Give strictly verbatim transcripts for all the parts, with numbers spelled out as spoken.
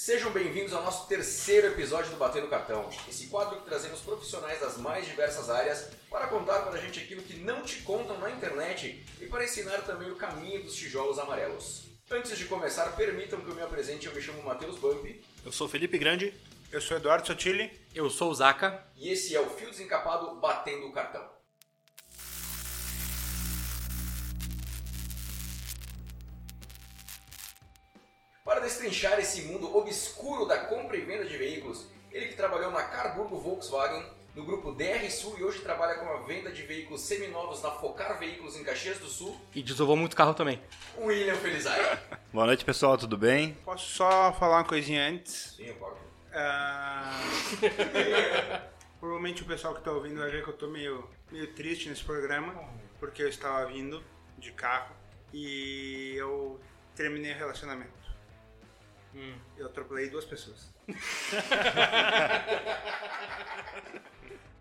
Sejam bem-vindos ao nosso terceiro episódio do Bater no Cartão, esse quadro que trazemos profissionais das mais diversas áreas para contar para a gente aquilo que não te contam na internet e para ensinar também o caminho dos tijolos amarelos. Antes de começar, permitam que eu me apresente, eu me chamo Matheus Bump. Eu sou Felipe Grande. Eu sou Eduardo Sotile. Eu sou o Zaca. E esse é o Fio Desencapado Batendo o Cartão. Para destrinchar esse mundo obscuro da compra e venda de veículos, ele que trabalhou na Carburgo Volkswagen, no grupo D R Sul e hoje trabalha com a venda de veículos seminovos na Focar Veículos em Caxias do Sul. E desovou muito carro também. William Felizardo. Boa noite, pessoal, tudo bem? Posso só falar uma coisinha antes? Sim, eu posso. Uh... Provavelmente o pessoal que está ouvindo vai ver que eu estou meio, meio triste nesse programa, porque eu estava vindo de carro e eu terminei o relacionamento. Hum. Eu atropelei duas pessoas.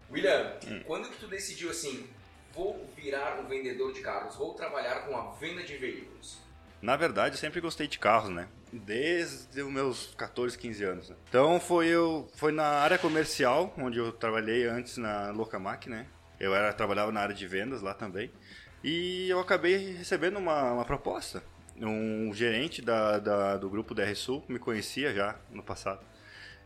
William, hum. quando que tu decidiu assim, vou virar um vendedor de carros, vou trabalhar com a venda de veículos? Na verdade, eu sempre gostei de carros, né? Desde os meus catorze, quinze anos. Né? Então foi, eu, foi na área comercial, onde eu trabalhei antes na Lokamaq, né? Eu era, trabalhava na área de vendas lá também. E eu acabei recebendo uma, uma proposta. Um gerente da, da, do grupo D R Sul me conhecia já no passado.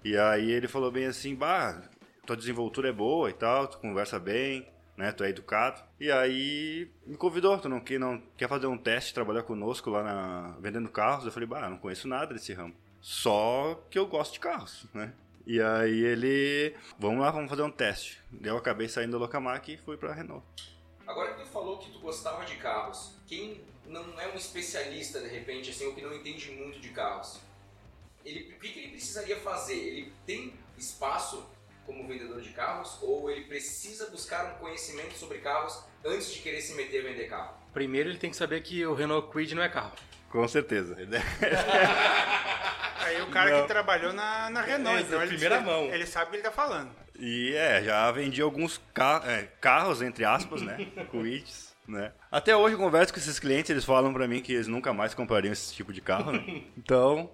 E aí ele falou bem assim, bah, tua desenvoltura é boa e tal, tu conversa bem, né, tu é educado. E aí me convidou, tu não, não quer fazer um teste, trabalhar conosco lá na, vendendo carros? Eu falei, bah, não conheço nada desse ramo, só que eu gosto de carros, né? E aí ele, vamos lá, vamos fazer um teste. Eu acabei saindo da Lokamaq e fui pra Renault. Agora que tu falou que tu gostava de carros, quem não é um especialista, de repente, assim, ou que não entende muito de carros, ele, o que ele precisaria fazer? Ele tem espaço como vendedor de carros ou ele precisa buscar um conhecimento sobre carros antes de querer se meter a vender carro? Primeiro ele tem que saber que o Renault Kwid não é carro. Com certeza. Aí o cara não. que trabalhou na, na Renault, é, então é ele, primeira ele, mão. ele sabe o que ele tá falando. E é, já vendi alguns car- é, carros, entre aspas, né, Kwid's, né. Até hoje eu converso com esses clientes, eles falam pra mim que eles nunca mais comprariam esse tipo de carro, né. Então,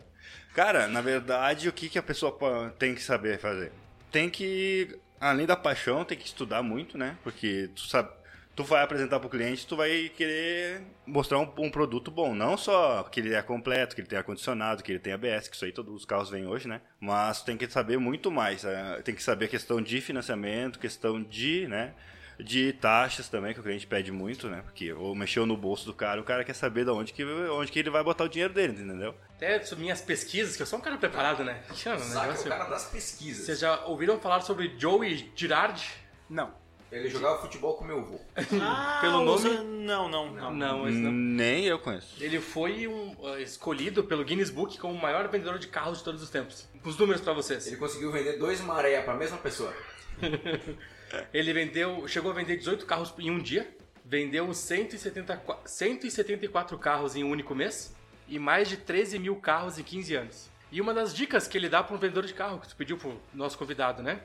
cara, na verdade, o que, que a pessoa tem que saber fazer? Tem que, além da paixão, tem que estudar muito, né, porque tu, sabe, tu vai apresentar pro cliente, tu vai querer mostrar um, um produto bom, não só que ele é completo, que ele tem ar-condicionado, que ele tem A B S, que isso aí todos os carros vêm hoje, né? Mas tem que saber muito mais, né? Tem que saber questão de financiamento, questão de, né, de taxas também, que o cliente pede muito, né? Porque ou mexeu no bolso do cara, o cara quer saber de onde que, onde que ele vai botar o dinheiro dele, entendeu? Até sobre minhas pesquisas, que eu sou um cara preparado, né? Chama, Saca, negócio, o cara das pesquisas. Vocês já ouviram falar sobre Joey Girard? Não. Ele jogava futebol com meu avô. Ah, pelo nome? Não, não, não. não, não. Nem eu conheço. Ele foi um, uh, escolhido pelo Guinness Book como o maior vendedor de carros de todos os tempos. Os números pra vocês. Ele conseguiu vender dois Maréia pra mesma pessoa. Ele vendeu, chegou a vender dezoito carros em um dia. Vendeu cento e setenta e quatro carros em um único mês. E mais de treze mil carros em quinze anos. E uma das dicas que ele dá pra um vendedor de carro, que tu pediu pro nosso convidado, né?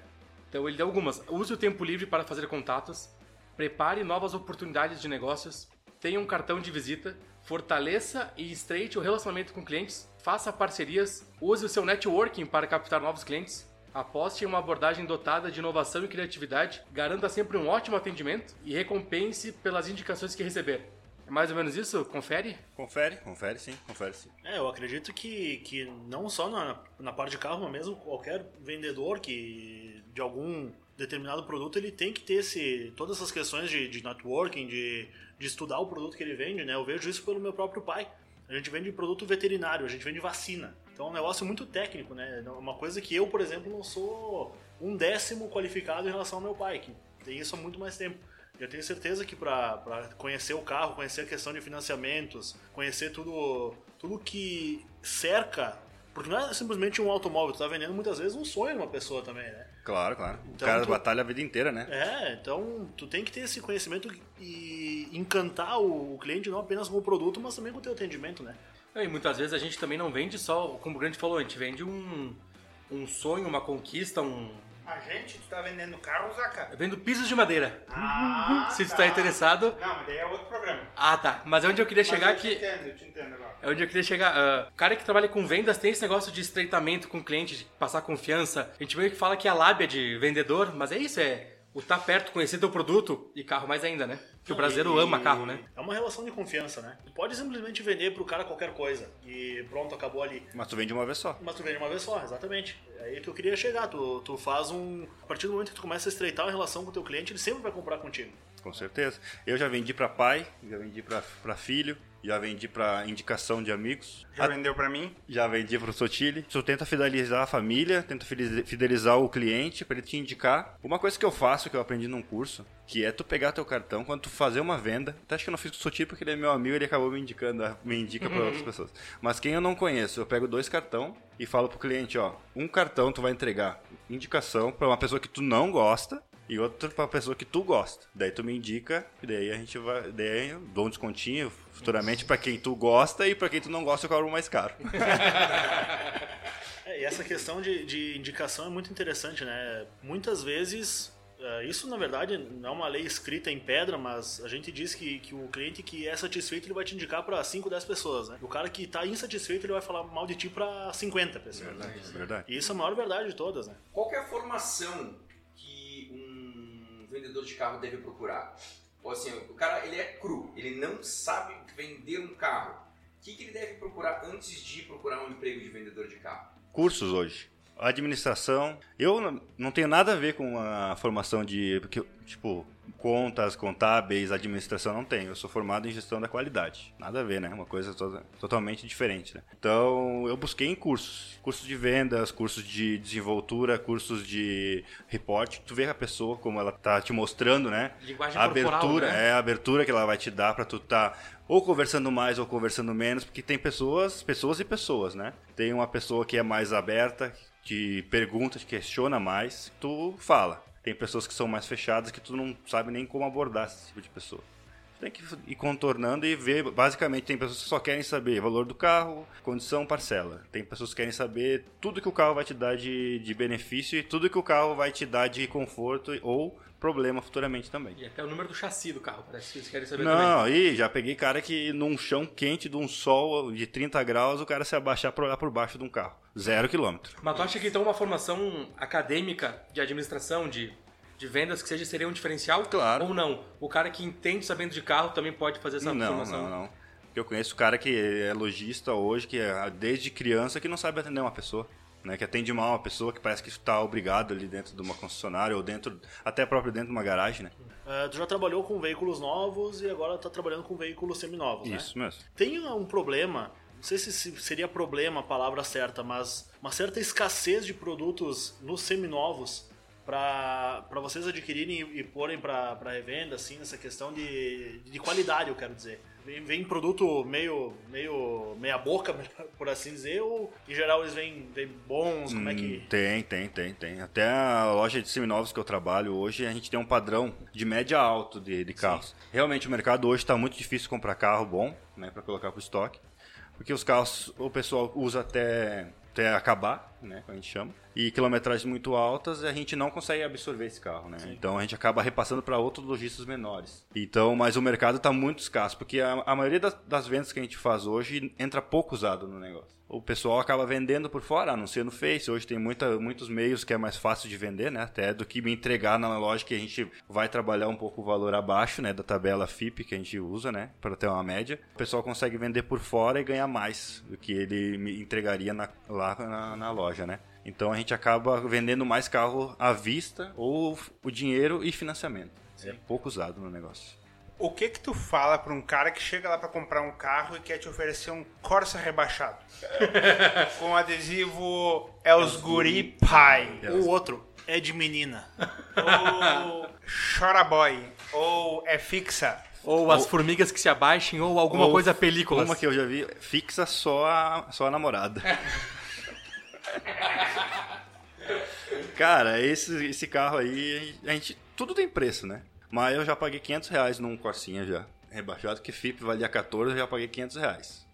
Então ele deu algumas. Use o tempo livre para fazer contatos, prepare novas oportunidades de negócios, tenha um cartão de visita, fortaleça e estreite o relacionamento com clientes, faça parcerias, use o seu networking para captar novos clientes, aposte em uma abordagem dotada de inovação e criatividade, garanta sempre um ótimo atendimento e recompense pelas indicações que receber. É mais ou menos isso? Confere? Confere, confere sim, confere sim. É, eu acredito que, que não só na, na parte de carro, mas mesmo qualquer vendedor que de algum determinado produto, ele tem que ter esse, todas essas questões de, de networking, de, de estudar o produto que ele vende, né? Eu vejo isso pelo meu próprio pai. A gente vende produto veterinário, a gente vende vacina. Então é um negócio muito técnico, né? Uma coisa que eu, por exemplo, não sou um décimo qualificado em relação ao meu pai, que tem isso há muito mais tempo. Eu tenho certeza que para conhecer o carro, conhecer a questão de financiamentos, conhecer tudo, tudo que cerca, porque não é simplesmente um automóvel, tu tá vendendo muitas vezes um sonho de uma pessoa também, né? Claro, claro. Então, o cara tu, batalha a vida inteira, né? É, então tu tem que ter esse conhecimento e encantar o cliente não apenas com o produto, mas também com o teu atendimento, né? E muitas vezes a gente também não vende só, como o Grande falou, a gente vende um, um sonho, uma conquista, um... A gente, tu tá vendendo carro, Zaca? Eu vendo pisos de madeira. Ah, se tu tá, tá interessado. Não, mas daí é outro programa. Ah, tá. Mas é onde eu queria mas chegar eu te que... entendo, eu te entendo agora. É onde eu queria chegar. Uh, o cara que trabalha com vendas tem esse negócio de estreitamento com o cliente, de passar confiança. A gente meio que fala que é a lábia de vendedor, mas é isso, é... O tá perto, conhecer teu produto e carro mais ainda, né? Porque o brasileiro ama carro, né? É uma relação de confiança, né? Tu pode simplesmente vender pro cara qualquer coisa e pronto, acabou ali. Mas tu vende uma vez só. Mas tu vende uma vez só, exatamente. É aí que eu queria chegar. Tu, tu faz um... A partir do momento que tu começa a estreitar a relação com o teu cliente, ele sempre vai comprar contigo. Com certeza. Eu já vendi pra pai, já vendi pra, pra filho... Já vendi pra indicação de amigos. Já vendeu pra mim? Já vendi pro Sotile. Tu tenta fidelizar a família, tenta fidelizar o cliente pra ele te indicar. Uma coisa que eu faço, que eu aprendi num curso, que é tu pegar teu cartão, quando tu fazer uma venda... Até acho que eu não fiz com o Sotile porque ele é meu amigo e ele acabou me indicando, me indica pra outras pessoas. Mas quem eu não conheço, eu pego dois cartões e falo pro cliente, ó... Um cartão tu vai entregar indicação pra uma pessoa que tu não gosta... E outro pra pessoa que tu gosta. Daí tu me indica, e daí a gente vai... Daí eu dou um descontinho futuramente pra quem tu gosta e pra quem tu não gosta eu cobro mais caro. É, e essa questão de, de indicação é muito interessante, né? Muitas vezes... Isso, na verdade, não é uma lei escrita em pedra, mas a gente diz que, que o cliente que é satisfeito, ele vai te indicar para cinco, dez pessoas, né? O cara que tá insatisfeito, ele vai falar mal de ti para cinquenta pessoas. Verdade, né? Verdade. E isso é a maior verdade de todas, né? Qual que é a formação... vendedor de carro deve procurar? Ou assim, o cara ele é cru, ele não sabe vender um carro. O que, que ele deve procurar antes de procurar um emprego de vendedor de carro? Cursos hoje. Administração. Eu não tenho nada a ver com a formação de... Porque, tipo... Contas, contábeis, administração não tem. Eu sou formado em gestão da qualidade. Nada a ver, né? Uma coisa to- totalmente diferente, né? Então, eu busquei em cursos. Cursos de vendas, cursos de desenvoltura, cursos de reporte. Tu vê a pessoa, como ela tá te mostrando, né? Linguagem corporal, abertura, né? É a abertura que ela vai te dar pra tu tá ou conversando mais ou conversando menos. Porque tem pessoas, pessoas e pessoas, né? Tem uma pessoa que é mais aberta, que pergunta, que questiona mais. Tu fala. Tem pessoas que são mais fechadas que tu não sabe nem como abordar esse tipo de pessoa. Tem que ir contornando e ver. Basicamente, tem pessoas que só querem saber valor do carro, condição, parcela. Tem pessoas que querem saber tudo que o carro vai te dar de, de benefício e tudo que o carro vai te dar de conforto ou problema futuramente também. E até o número do chassi do carro, parece que eles querem saber não, também. Não, e já peguei cara que num chão quente de um sol de trinta graus, o cara se abaixar para olhar por baixo de um carro. Zero quilômetro. Mas tu acha que então uma formação acadêmica de administração, de... de vendas que seja seria um diferencial? Claro. Ou não? O cara que entende sabendo de carro também pode fazer essa não, formação? Não, não, não. Eu conheço cara que é lojista hoje, que é desde criança que não sabe atender uma pessoa, né? Que atende mal uma pessoa, que parece que está obrigado ali dentro de uma concessionária ou dentro, até próprio dentro de uma garagem, né? Uh, tu já trabalhou com veículos novos e agora está trabalhando com veículos seminovos, né? Isso mesmo. Tem um problema, não sei se seria problema a palavra certa, mas uma certa escassez de produtos nos seminovos para vocês adquirirem e, e porem para revenda, assim, nessa questão de, de qualidade, eu quero dizer. Vem, vem produto meio, meio meia boca, por assim dizer, ou em geral eles vêm, vêm bons? Como hum, é que... Tem, tem, tem, tem. Até a loja de seminovos que eu trabalho hoje, a gente tem um padrão de média alto de, de carros. Sim. Realmente o mercado hoje está muito difícil comprar carro bom, né, para colocar para o estoque, porque os carros o pessoal usa até... até acabar, né, como a gente chama, e quilometragens muito altas, a gente não consegue absorver esse carro, né? Sim. Então a gente acaba repassando para outros lojistas menores. Então, mas o mercado está muito escasso, porque a, a maioria das, das vendas que a gente faz hoje entra pouco usado no negócio. O pessoal acaba vendendo por fora, anunciando no Face. Hoje tem muita, muitos meios que é mais fácil de vender, né? Até do que me entregar na loja, que a gente vai trabalhar um pouco o valor abaixo, né? Da tabela F I P que a gente usa, né? Para ter uma média. O pessoal consegue vender por fora e ganhar mais do que ele me entregaria na, lá na, na loja, né? Então a gente acaba vendendo mais carro à vista ou o dinheiro e financiamento. Sim. É pouco usado no negócio. O que que tu fala pra um cara que chega lá pra comprar um carro e quer te oferecer um Corsa rebaixado? Com adesivo é os guri pai. O outro é de menina. Ou chora boy. Ou é fixa. Ou, ou as formigas que se abaixem, ou alguma ou coisa película. Uma que eu já vi, fixa só a, só a namorada. Cara, esse, esse carro aí, a gente, tudo tem preço, né? Mas eu já paguei quinhentos reais num Corsinha já. Rebaixado, que F I P valia quatorze, eu já paguei quinhentos reais.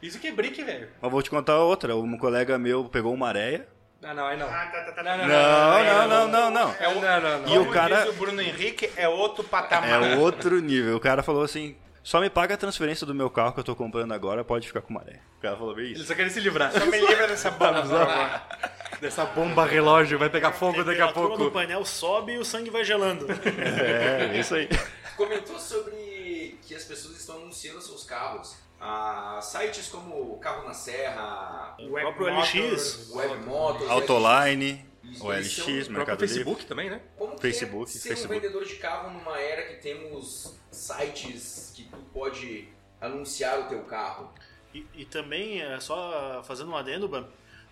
Isso que é brique, velho. Mas vou te contar outra. Um colega meu pegou uma areia, Não, não, aí não. Ah, tá, tá, tá, não, não, não, não, não, não, não. É, não, não, não. E o cara, o Bruno Henrique é outro patamar. É outro nível. O cara falou assim: só me paga a transferência do meu carro que eu tô comprando agora, pode ficar com o Maré. O cara falou bem isso. Ele só queria se livrar. Só me livra dessa bomba. Lá, dessa bomba relógio, vai pegar fogo daqui a pouco. O painel sobe e o sangue vai gelando. É, é isso aí. Comentou sobre que as pessoas estão anunciando seus carros. Ah, sites como Carro na Serra, o Web Motors, Web Motors, Autoline, O L X, mercado Facebook também, né? Como Facebook, que é ser Facebook. Um vendedor de carro numa era que temos sites que tu pode anunciar o teu carro? E, e também, só fazendo um adendo,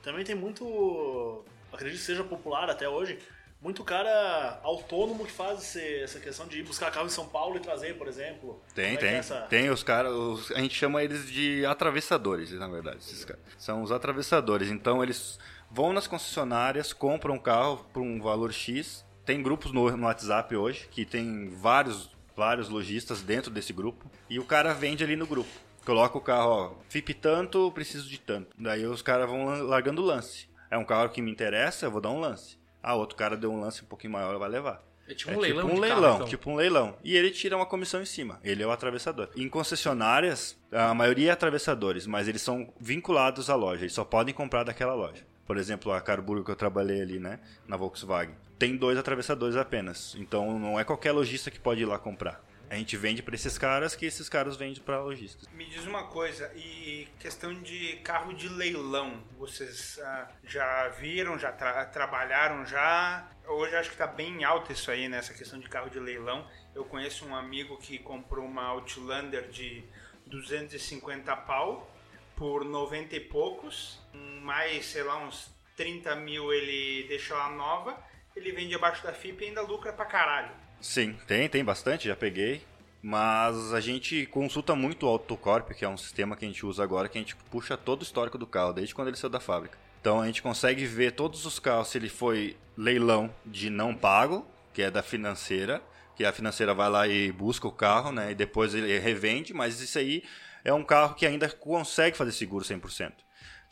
também tem muito, acredito que seja popular até hoje, muito cara autônomo que faz esse, essa questão de ir buscar carro em São Paulo e trazer, por exemplo. Tem, tem. Essa... Tem os caras, os, a gente chama eles de atravessadores, na verdade. Esses caras. São os atravessadores. Então, eles vão nas concessionárias, compram um carro por um valor X. Tem grupos no, no WhatsApp hoje, que tem vários, vários lojistas dentro desse grupo. E o cara vende ali no grupo. Coloca o carro, ó, F I P tanto, preciso de tanto. Daí os caras vão largando o lance. É um carro que me interessa, eu vou dar um lance. Ah, outro cara deu um lance um pouquinho maior, vai levar. É tipo um é leilão, tipo um leilão, carro, então. tipo um leilão. E ele tira uma comissão em cima. Ele é o atravessador. Em concessionárias, a maioria é atravessadores, mas eles são vinculados à loja. Eles só podem comprar daquela loja. Por exemplo, a Carburgo que eu trabalhei ali, né, na Volkswagen. Tem dois atravessadores apenas. Então não é qualquer lojista que pode ir lá comprar. A gente vende para esses caras, que esses caras vendem para lojistas. Me diz uma coisa, e questão de carro de leilão, vocês ah, já viram, já tra- trabalharam já? Hoje acho que está bem alto isso aí, né, essa questão de carro de leilão. Eu conheço um amigo que comprou uma Outlander de duzentos e cinquenta pau por noventa e poucos, mais, sei lá, uns trinta mil ele deixa lá nova, ele vende abaixo da F I P e ainda lucra pra caralho. Sim, tem, tem bastante, já peguei, mas a gente consulta muito o Autocorp, que é um sistema que a gente usa agora, que a gente puxa todo o histórico do carro, desde quando ele saiu da fábrica. Então a gente consegue ver todos os carros, se ele foi leilão de não pago, que é da financeira, que a financeira vai lá e busca o carro, né, e depois ele revende, mas isso aí é um carro que ainda consegue fazer seguro cem por cento.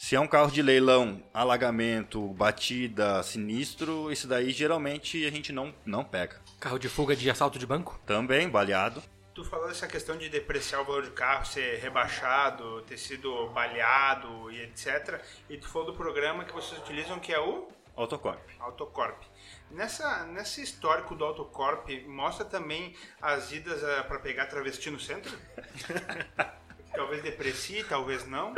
Se é um carro de leilão, alagamento, batida, sinistro, isso daí geralmente a gente não, não pega. Carro de fuga de assalto de banco? Também, baleado. Tu falou essa questão de depreciar o valor do carro, ser rebaixado, ter sido baleado e etcétera. E tu falou do programa que vocês utilizam, que é o... Autocorp. Autocorp. Nessa, nesse histórico do Autocorp, mostra também as idas para pegar travesti no centro? Talvez deprecie, talvez não.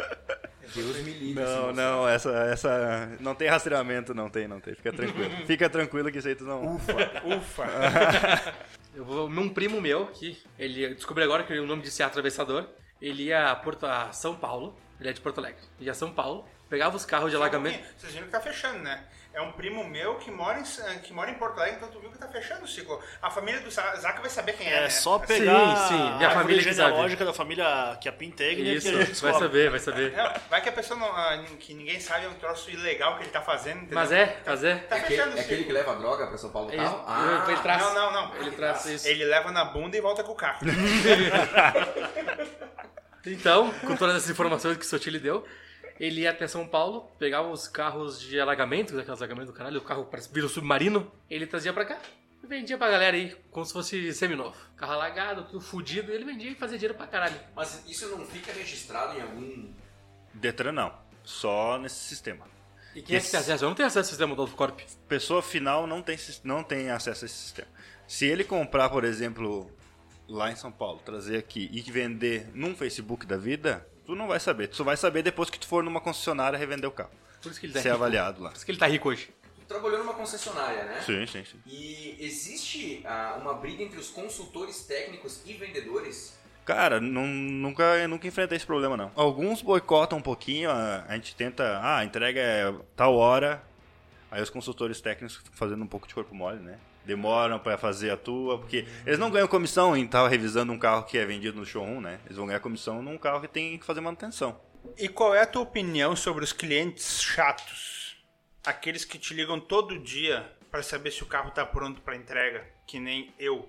Deus me livre. Não, não, essa, essa... Não tem rastreamento, não tem, não tem. Fica tranquilo. Fica tranquilo que isso aí tu não... Ufa, ufa. Eu vou... Um primo meu, que ele descobriu agora que o nome disse é atravessador, ele ia a, Porto, a São Paulo, ele é de Porto Alegre, ele ia a São Paulo, pegava os carros de alagamento... Um Vocês viram que tá fechando, né? É um primo meu que mora em, que mora em Porto Alegre, então tu viu que tá fechando o ciclo. A família do Zaca vai saber quem é. É, né? Só pegar sim, sim. Minha a família genealógica da família que a Pintegna. Isso, vai saber, vai saber. Não, vai que a pessoa não, que ninguém sabe é um troço ilegal que ele tá fazendo, entendeu? Mas é, tá, mas é. Tá é, aquele, é aquele que leva droga pra São Paulo no carro? Ah, ele traz, não, não, não. Ele, ele traz isso. Ele leva na bunda e volta com o carro. Então, com todas essas informações que o seu tio lhe deu... Ele ia até São Paulo, pegava os carros de alagamento, aqueles alagamentos do caralho, o carro vira um submarino, ele trazia pra cá e vendia pra galera aí, como se fosse seminovo. Carro alagado, tudo fodido, ele vendia e fazia dinheiro pra caralho. Mas isso não fica registrado em algum... Detran não, só nesse sistema. E quem esse... é que tem acesso? Eu não tenho acesso ao sistema do Autocorp. Pessoa final não tem, não tem acesso a esse sistema. Se ele comprar, por exemplo, lá em São Paulo, trazer aqui e vender num Facebook da vida... Tu não vai saber, tu só vai saber depois que tu for numa concessionária revender o carro. Por isso que ele tá ser rico. Avaliado lá. Por isso que ele tá rico hoje. Tu trabalhou numa concessionária, né? Sim, sim, sim. E existe ah, uma briga entre os consultores técnicos e vendedores? Cara, não, nunca, nunca enfrentei esse problema, não. Alguns boicotam um pouquinho, a, a gente tenta, ah, a entrega é tal hora, aí os consultores técnicos ficam fazendo um pouco de corpo mole, né? Demoram pra fazer a tua, porque eles não ganham comissão em estar revisando um carro que é vendido no showroom, né? Eles vão ganhar comissão num carro que tem que fazer manutenção. E qual é a tua opinião sobre os clientes chatos? Aqueles que te ligam todo dia pra saber se o carro tá pronto pra entrega, que nem eu.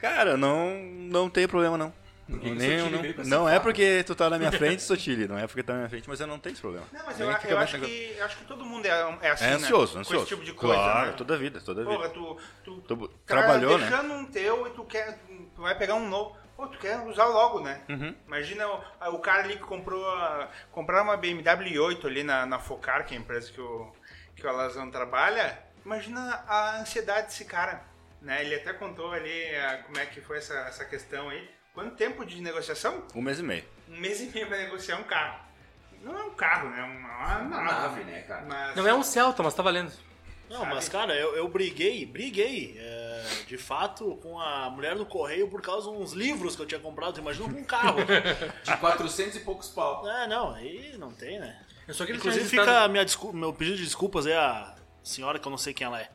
Cara, não, não tem problema não. Porque nem, não, não, não é porque tu tá na minha frente, Sotile, não é porque tá na minha frente, mas eu não tenho esse problema. Não, mas eu, eu, acho que, eu acho que todo mundo é, é assim, é ansioso, né? Ansioso. Com esse tipo de coisa. Claro, né? toda vida, toda vida. Porra, tu, tu, tu cara, trabalhou, né? Deixando um teu e tu quer, tu vai pegar um novo. Pô, tu quer usar logo, né? Uhum. Imagina o, o cara ali que comprou a, comprar uma B M W oito ali na, na Focar, que é a empresa que o, que o Alazão trabalha. Imagina a ansiedade desse cara, né? Ele até contou ali a, como é que foi essa, essa questão aí. Quanto tempo de negociação? Um mês e meio. Um mês e meio para negociar um carro. Não é um carro, né? É uma, uma nave, né, cara? Mas... Não é um Celta, mas tá valendo. Não, sabe? Mas, cara, eu, eu briguei, briguei, é, de fato, com a mulher do correio por causa de uns livros que eu tinha comprado. Imagina com um carro. De quatrocentos e poucos pau. É, não, aí não tem, né? Eu só Inclusive fica estado... minha desculpa, meu pedido de desculpas aí à senhora, que eu não sei quem ela é.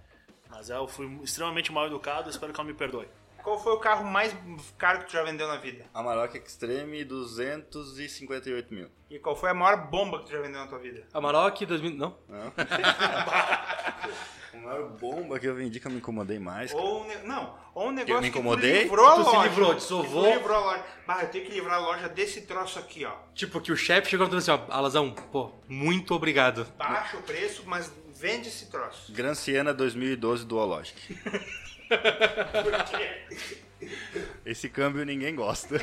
Mas eu fui extremamente mal educado, espero que ela me perdoe. Qual foi o carro mais caro que tu já vendeu na vida? A Amarok Extreme, duzentos e cinquenta e oito mil. E qual foi a maior bomba que tu já vendeu na tua vida? A Amarok dois mil... Não. Não. A maior bomba que eu vendi que eu me incomodei mais. Ou ne... Não, ou um negócio que, eu me incomodei, que tu livrou a loja. Tu se livrou, te sovou. Tu livrou a loja. Bah, eu tenho que livrar a loja desse troço aqui, ó. Tipo, que o chefe chegou e falou assim, ó, Alazão, pô, muito obrigado. Baixa o preço, mas vende esse troço. Gran Siena dois mil e doze Duologic. Esse câmbio ninguém gosta.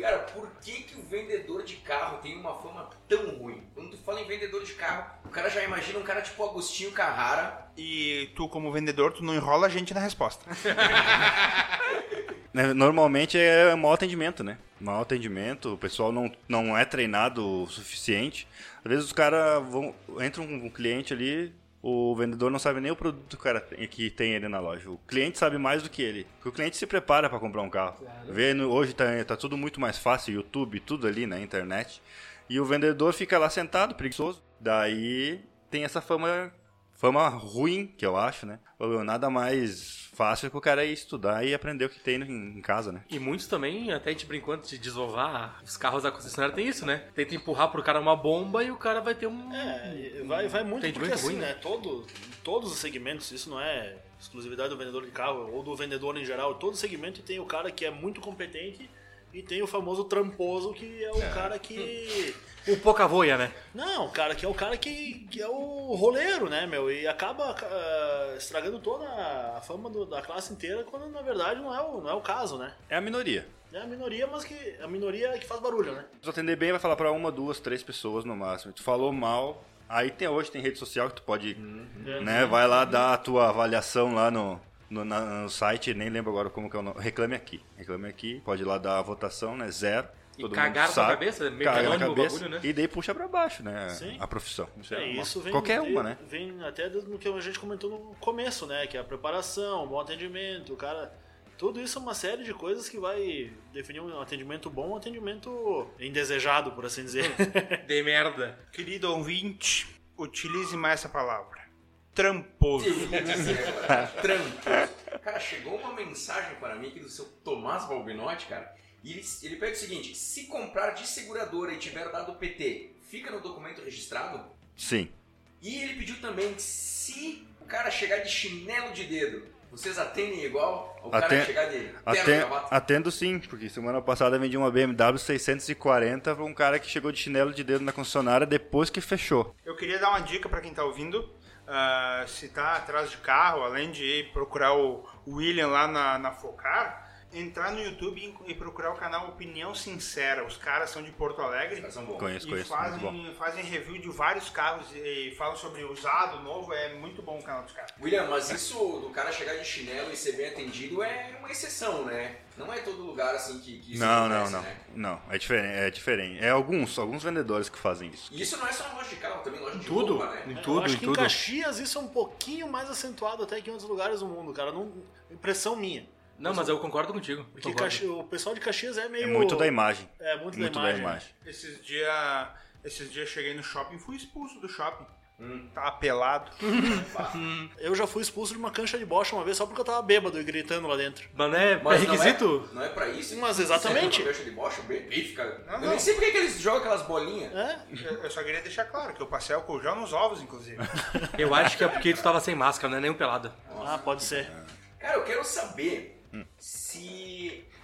Cara, por que, que o vendedor de carro tem uma fama tão ruim? Quando tu fala em vendedor de carro, o cara já imagina um cara tipo Agostinho Carrara. E tu, como vendedor, tu não enrola a gente na resposta. Normalmente é mau atendimento, né? Mau atendimento, o pessoal não, não é treinado o suficiente. Às vezes os caras vão, entram com um cliente ali... O vendedor não sabe nem o produto cara que tem ele na loja. O cliente sabe mais do que ele. Porque o cliente se prepara para comprar um carro. Claro. Vendo, hoje tá, tá tudo muito mais fácil, YouTube, tudo ali na internet. E o vendedor fica lá sentado, preguiçoso. Daí tem essa fama, fama ruim, que eu acho, né? Nada mais fácil que o cara ir estudar e aprender o que tem em casa, né? E muitos também, até a gente brincando de desovar, os carros da concessionária tem isso, né? Tenta empurrar pro cara uma bomba e o cara vai ter um... É, vai, vai muito, tem porque muito assim, ruim, né? Todo, todos os segmentos, isso não é exclusividade do vendedor de carro ou do vendedor em geral, todo segmento tem o cara que é muito competente e tem o famoso tramposo, que é o é. cara que... O pouca voia, né? Não, cara, que é o cara que, que é o roleiro, né, meu? E acaba uh, estragando toda a fama do, da classe inteira, quando na verdade não é, o, não é o caso, né? É a minoria. É a minoria, mas que a minoria é que faz barulho, né? Se tu atender bem, vai falar pra uma, duas, três pessoas no máximo. Tu falou mal, aí tem, hoje tem rede social que tu pode, uhum. né? Vai lá dar a tua avaliação lá no... No, na, no site, nem lembro agora como que é o nome. Reclame Aqui. Reclame Aqui, pode ir lá dar a votação, né? Zero. E todo cagaram mundo na cabeça, meio cagaram na cabeça, bagulho, né? E daí puxa pra baixo, né? Sim. A profissão. Isso é, é isso vem, qualquer vem, uma, né? Vem até do que a gente comentou no começo, né? Que é a preparação, o bom atendimento, o cara. Tudo isso é uma série de coisas que vai definir um atendimento bom, um atendimento indesejado, por assim dizer. De merda. Querido ouvinte, utilize mais essa palavra. Tramposo. Tramposo. Cara, chegou uma mensagem para mim aqui do seu Tomás Balbinotti, cara. E ele, ele pede o seguinte: se comprar de seguradora e tiver dado P T, fica no documento registrado? Sim. E ele pediu também que se o cara chegar de chinelo de dedo, vocês atendem igual ao Aten... cara chegar de terno gravata? Atendo sim, porque semana passada eu vendi uma B M W seiscentos e quarenta para um cara que chegou de chinelo de dedo na concessionária depois que fechou. Eu queria dar uma dica para quem tá ouvindo. Uh, se tá atrás de carro, além de ir procurar o William lá na, na Focar, entrar no YouTube e procurar o canal Opinião Sincera. Os caras são de Porto Alegre, são bons. Conheço, e conheço, fazem, bom. fazem review de vários carros e falam sobre usado, novo. É muito bom o canal dos caras. William, mas isso do cara chegar de chinelo e ser bem atendido é uma exceção, né? Não é todo lugar assim que, que isso não, acontece, não, não, né? Não, é diferente, é diferente. É alguns, alguns vendedores que fazem isso. E isso não é só na loja de carro, também loja de tudo, roupa, né? Em tudo, em tudo. Eu acho em que tudo. Em Caxias isso é um pouquinho mais acentuado até que em outros lugares do mundo, cara. Não, impressão minha. Não, mas eu concordo contigo. Porque Caxi... o pessoal de Caxias é meio... É muito da imagem. É muito, muito da imagem. Da imagem. Esses dias esses dias cheguei no shopping e fui expulso do shopping. Hum. Tava pelado. Eu já fui expulso de uma cancha de bocha uma vez só porque eu tava bêbado e gritando lá dentro. Mas não é, mas é requisito? Não é, não é pra isso. Mas exatamente. Cancha de bocha, bebê, fica... Não, não. Eu nem sei por que eles jogam aquelas bolinhas. É? Eu, eu só queria deixar claro que eu passei álcool gel nos ovos, inclusive. Eu acho que é porque tu tava sem máscara, não é nem um pelado. Nossa, ah, pode ser. É. Cara, eu quero saber hum. se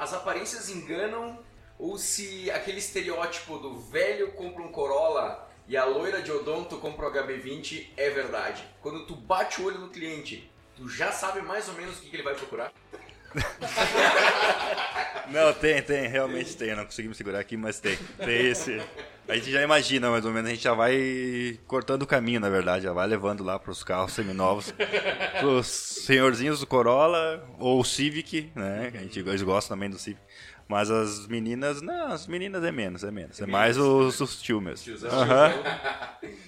as aparências enganam, ou se aquele estereótipo do velho compra um Corolla e a loira de odonto compra um H B vinte é verdade. Quando tu bate o olho no cliente, tu já sabe mais ou menos o que ele vai procurar? Não, tem, tem, realmente tem. Não consegui me segurar aqui, mas tem. Tem esse. A gente já imagina, mais ou menos, a gente já vai cortando o caminho, na verdade. Já vai levando lá pros carros seminovos, pros senhorzinhos do Corolla ou Civic, né? A gente, eles gostam também do Civic. Mas as meninas, não, as meninas é menos, é menos. É, é mais os, os tio mesmo. Tios, uhum.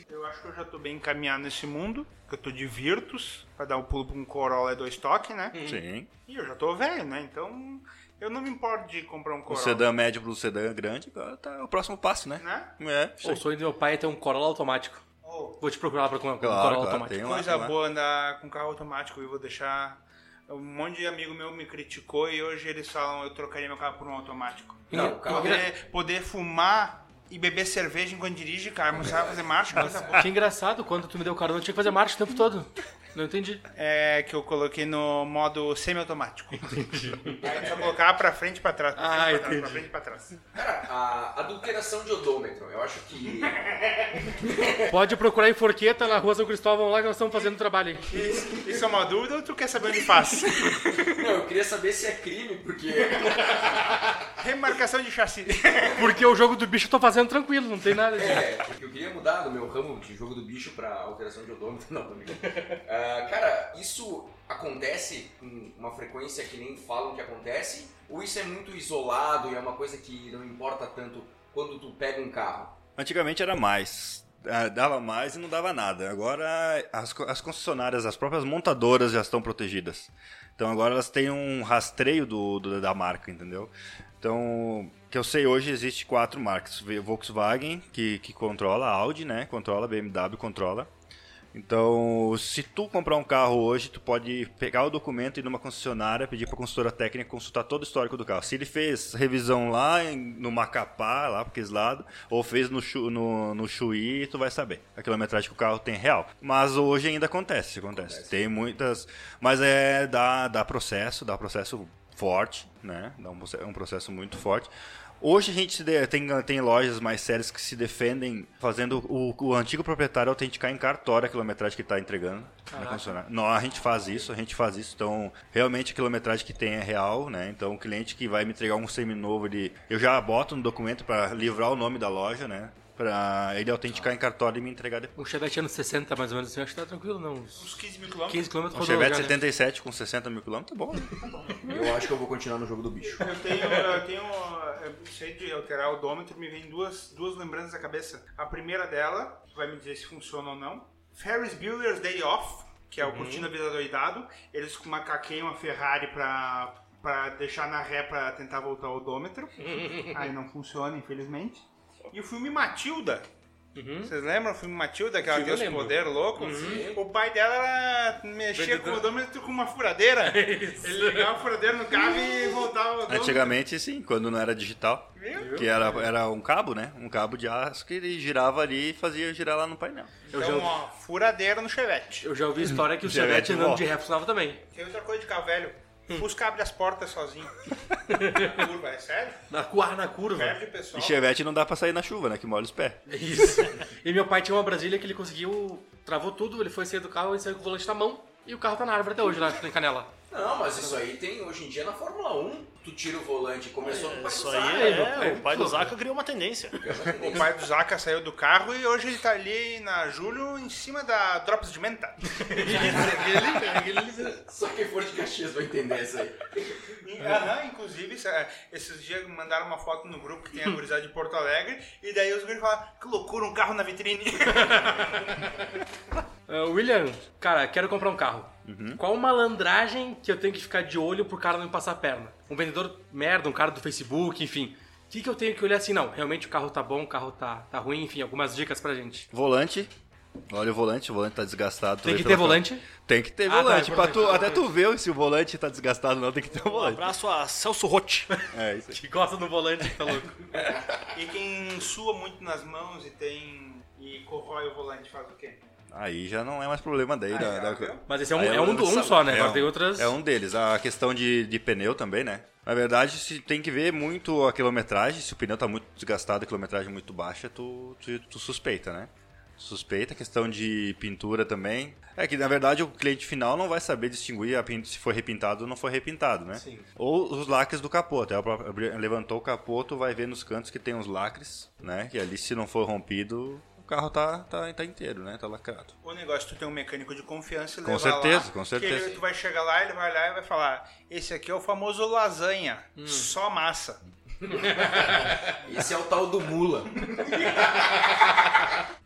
Eu acho que eu já tô bem encaminhado nesse mundo, que eu tô de Virtus, pra dar um pulo pra um Corolla é dois toques, né? Sim. E eu já tô velho, né? Então eu não me importo de comprar um Corolla. O sedã médio pro sedã grande, agora tá o próximo passo, né? Né? É. Sim. O sonho do meu pai é ter um Corolla automático. Oh. Vou te procurar pra comprar um claro, Corolla claro, automático. Coisa lá, boa lá. Andar com carro automático e vou deixar... Um monte de amigo meu me criticou e hoje eles falam, eu trocaria meu carro por um automático. Não, carro poder, é... poder fumar e beber cerveja enquanto dirige, cara, não sabe fazer marcha. Nossa, coisa boa. Que engraçado, quando tu me deu o carro, eu tinha que fazer marcha o tempo todo. Não entendi. É que eu coloquei no modo semi-automático. Entendi. Aí é só colocar pra frente e pra trás. Pra ah, entendi. Pra frente e pra trás. Cara, a adulteração de odômetro, eu acho que... Pode procurar em Forqueta, na rua São Cristóvão, lá que nós estamos fazendo trabalho. Isso, isso é uma dúvida ou tu quer saber onde faz? Não, eu queria saber se é crime, porque... Remarcação de chassi. Porque o jogo do bicho eu tô fazendo tranquilo, não tem nada disso. É, porque eu queria mudar do meu ramo de jogo do bicho pra alteração de odômetro, não, também. Uh, Cara, isso acontece com uma frequência que nem falam que acontece? Ou isso é muito isolado e é uma coisa que não importa tanto quando tu pega um carro? Antigamente era mais. Dava mais e não dava nada. Agora as, as concessionárias, as próprias montadoras já estão protegidas. Então agora elas têm um rastreio do, do, da marca, entendeu? Então, que eu sei hoje, existe quatro marcas. Volkswagen, que, que controla, Audi, né? Controla, B M W, controla. Então, se tu comprar um carro hoje, tu pode pegar o documento e ir numa concessionária, pedir para a consultora técnica consultar todo o histórico do carro. Se ele fez revisão lá no Macapá, lá para aqueles lados, ou fez no, no, no Chuí, tu vai saber a quilometragem que o carro tem real. Mas hoje ainda acontece, acontece. acontece. Tem muitas, mas é dá, dá processo, dá processo forte, né? Dá um, um processo muito forte. Hoje a gente tem, tem lojas mais sérias que se defendem fazendo o, o antigo proprietário autenticar em cartório a quilometragem que está entregando na concessionária. Não, a gente faz isso, a gente faz isso. Então, realmente a quilometragem que tem é real, né? Então, o cliente que vai me entregar um seminovo, ele, eu já boto no documento para livrar o nome da loja, né? Pra ele autenticar ah. em cartório e me entregar depois. Um Chevette anos sessenta, mais ou menos, assim, acho que tá tranquilo, não? Uns quinze mil quilômetros. quinze quilômetros. Um Chevette lugar, setenta e sete, né? Com sessenta mil quilômetros, tá bom. Tá bom. Eu acho que eu vou continuar no jogo do bicho. Eu tenho, eu tenho, eu sei de alterar o odômetro, me vem duas, duas lembranças na cabeça. A primeira dela, que vai me dizer se funciona ou não, Ferris Bueller's Day Off, que é o uhum. Curtindo a Vida Doidado, eles com uma caquinha, uma Ferrari pra, pra deixar na ré pra tentar voltar o odômetro. Aí não funciona, infelizmente. E o filme Matilda. Uhum. Vocês lembram o filme Matilda? Aquela deusa de poder louco? Uhum. O pai dela era... mexia Vendedor. Com o odômetro com uma furadeira. É isso. Ele ligava a furadeira no carro e voltava o odômetro. Antigamente, sim, quando não era digital. Viu? Que era, era um cabo, né? Um cabo de aço que ele girava ali e fazia girar lá no painel. Então, eu já... ó, furadeira no Chevette. Eu já ouvi história que o Chevette andando de ré funcionava também. Tem outra coisa de carro velho. Fusca abre as portas sozinho. Na curva, é sério? Na, cu- na curva. E Chevette não dá pra sair na chuva, né? Que molha os pés. É isso. E meu pai tinha uma Brasília que ele conseguiu... Travou tudo, ele foi sair do carro e saiu com o volante na mão. E o carro tá na árvore até hoje, lá em Canela. Não, mas isso aí tem hoje em dia na Fórmula um. Tu tira o volante e começou é, com o pai do Zaca. É, é, o pai do Zaca criou uma tendência. O pai do Zaca saiu do carro e hoje ele tá ali na Júlio em cima da Drops de Menta. Só quem for de Caxias vai entender isso aí. Aham, inclusive, esses dias mandaram uma foto no grupo que tem a gurizada de Porto Alegre e daí os guris falaram, que loucura, um carro na vitrine. Uh, William, cara, quero comprar um carro. Uhum. Qual malandragem que eu tenho que ficar de olho pro cara não me passar a perna? Um vendedor merda, um cara do Facebook, enfim. O que, que eu tenho que olhar assim? Não, realmente o carro tá bom, o carro tá, tá ruim, enfim, algumas dicas pra gente. Volante. Olha o volante, o volante tá desgastado. Tem que ter volante? Cara. Tem que ter ah, volante. Tá, é pra tu, até tu ver se o volante tá desgastado ou não, tem que ter um volante. Um abraço a Celso Rotti. É, isso aí. Que gosta do volante, tá louco. E quem sua muito nas mãos e tem... E corrói o volante, faz o quê? Aí já não é mais problema daí. Ah, da, é, da... Mas esse é um, é um, é um, um só, né? É um, tem outras... é um deles. A questão de, de pneu também, né? Na verdade, se tem que ver muito a quilometragem. Se o pneu está muito desgastado, a quilometragem muito baixa, tu, tu, tu suspeita, né? Suspeita. A questão de pintura também. É que, na verdade, o cliente final não vai saber distinguir a pintura, se foi repintado ou não foi repintado, né? Sim. Ou os lacres do capô. Até levantou o capô, tu vai ver nos cantos que tem uns lacres, né? Que ali, se não for rompido, o carro tá, tá, tá inteiro, né? Tá lacrado. O negócio, tu tem um mecânico de confiança e levar lá. Com certeza, com certeza. Ele, tu vai chegar lá, ele vai lá e vai falar, esse aqui é o famoso lasanha, hum. só massa. Esse é o tal do mula.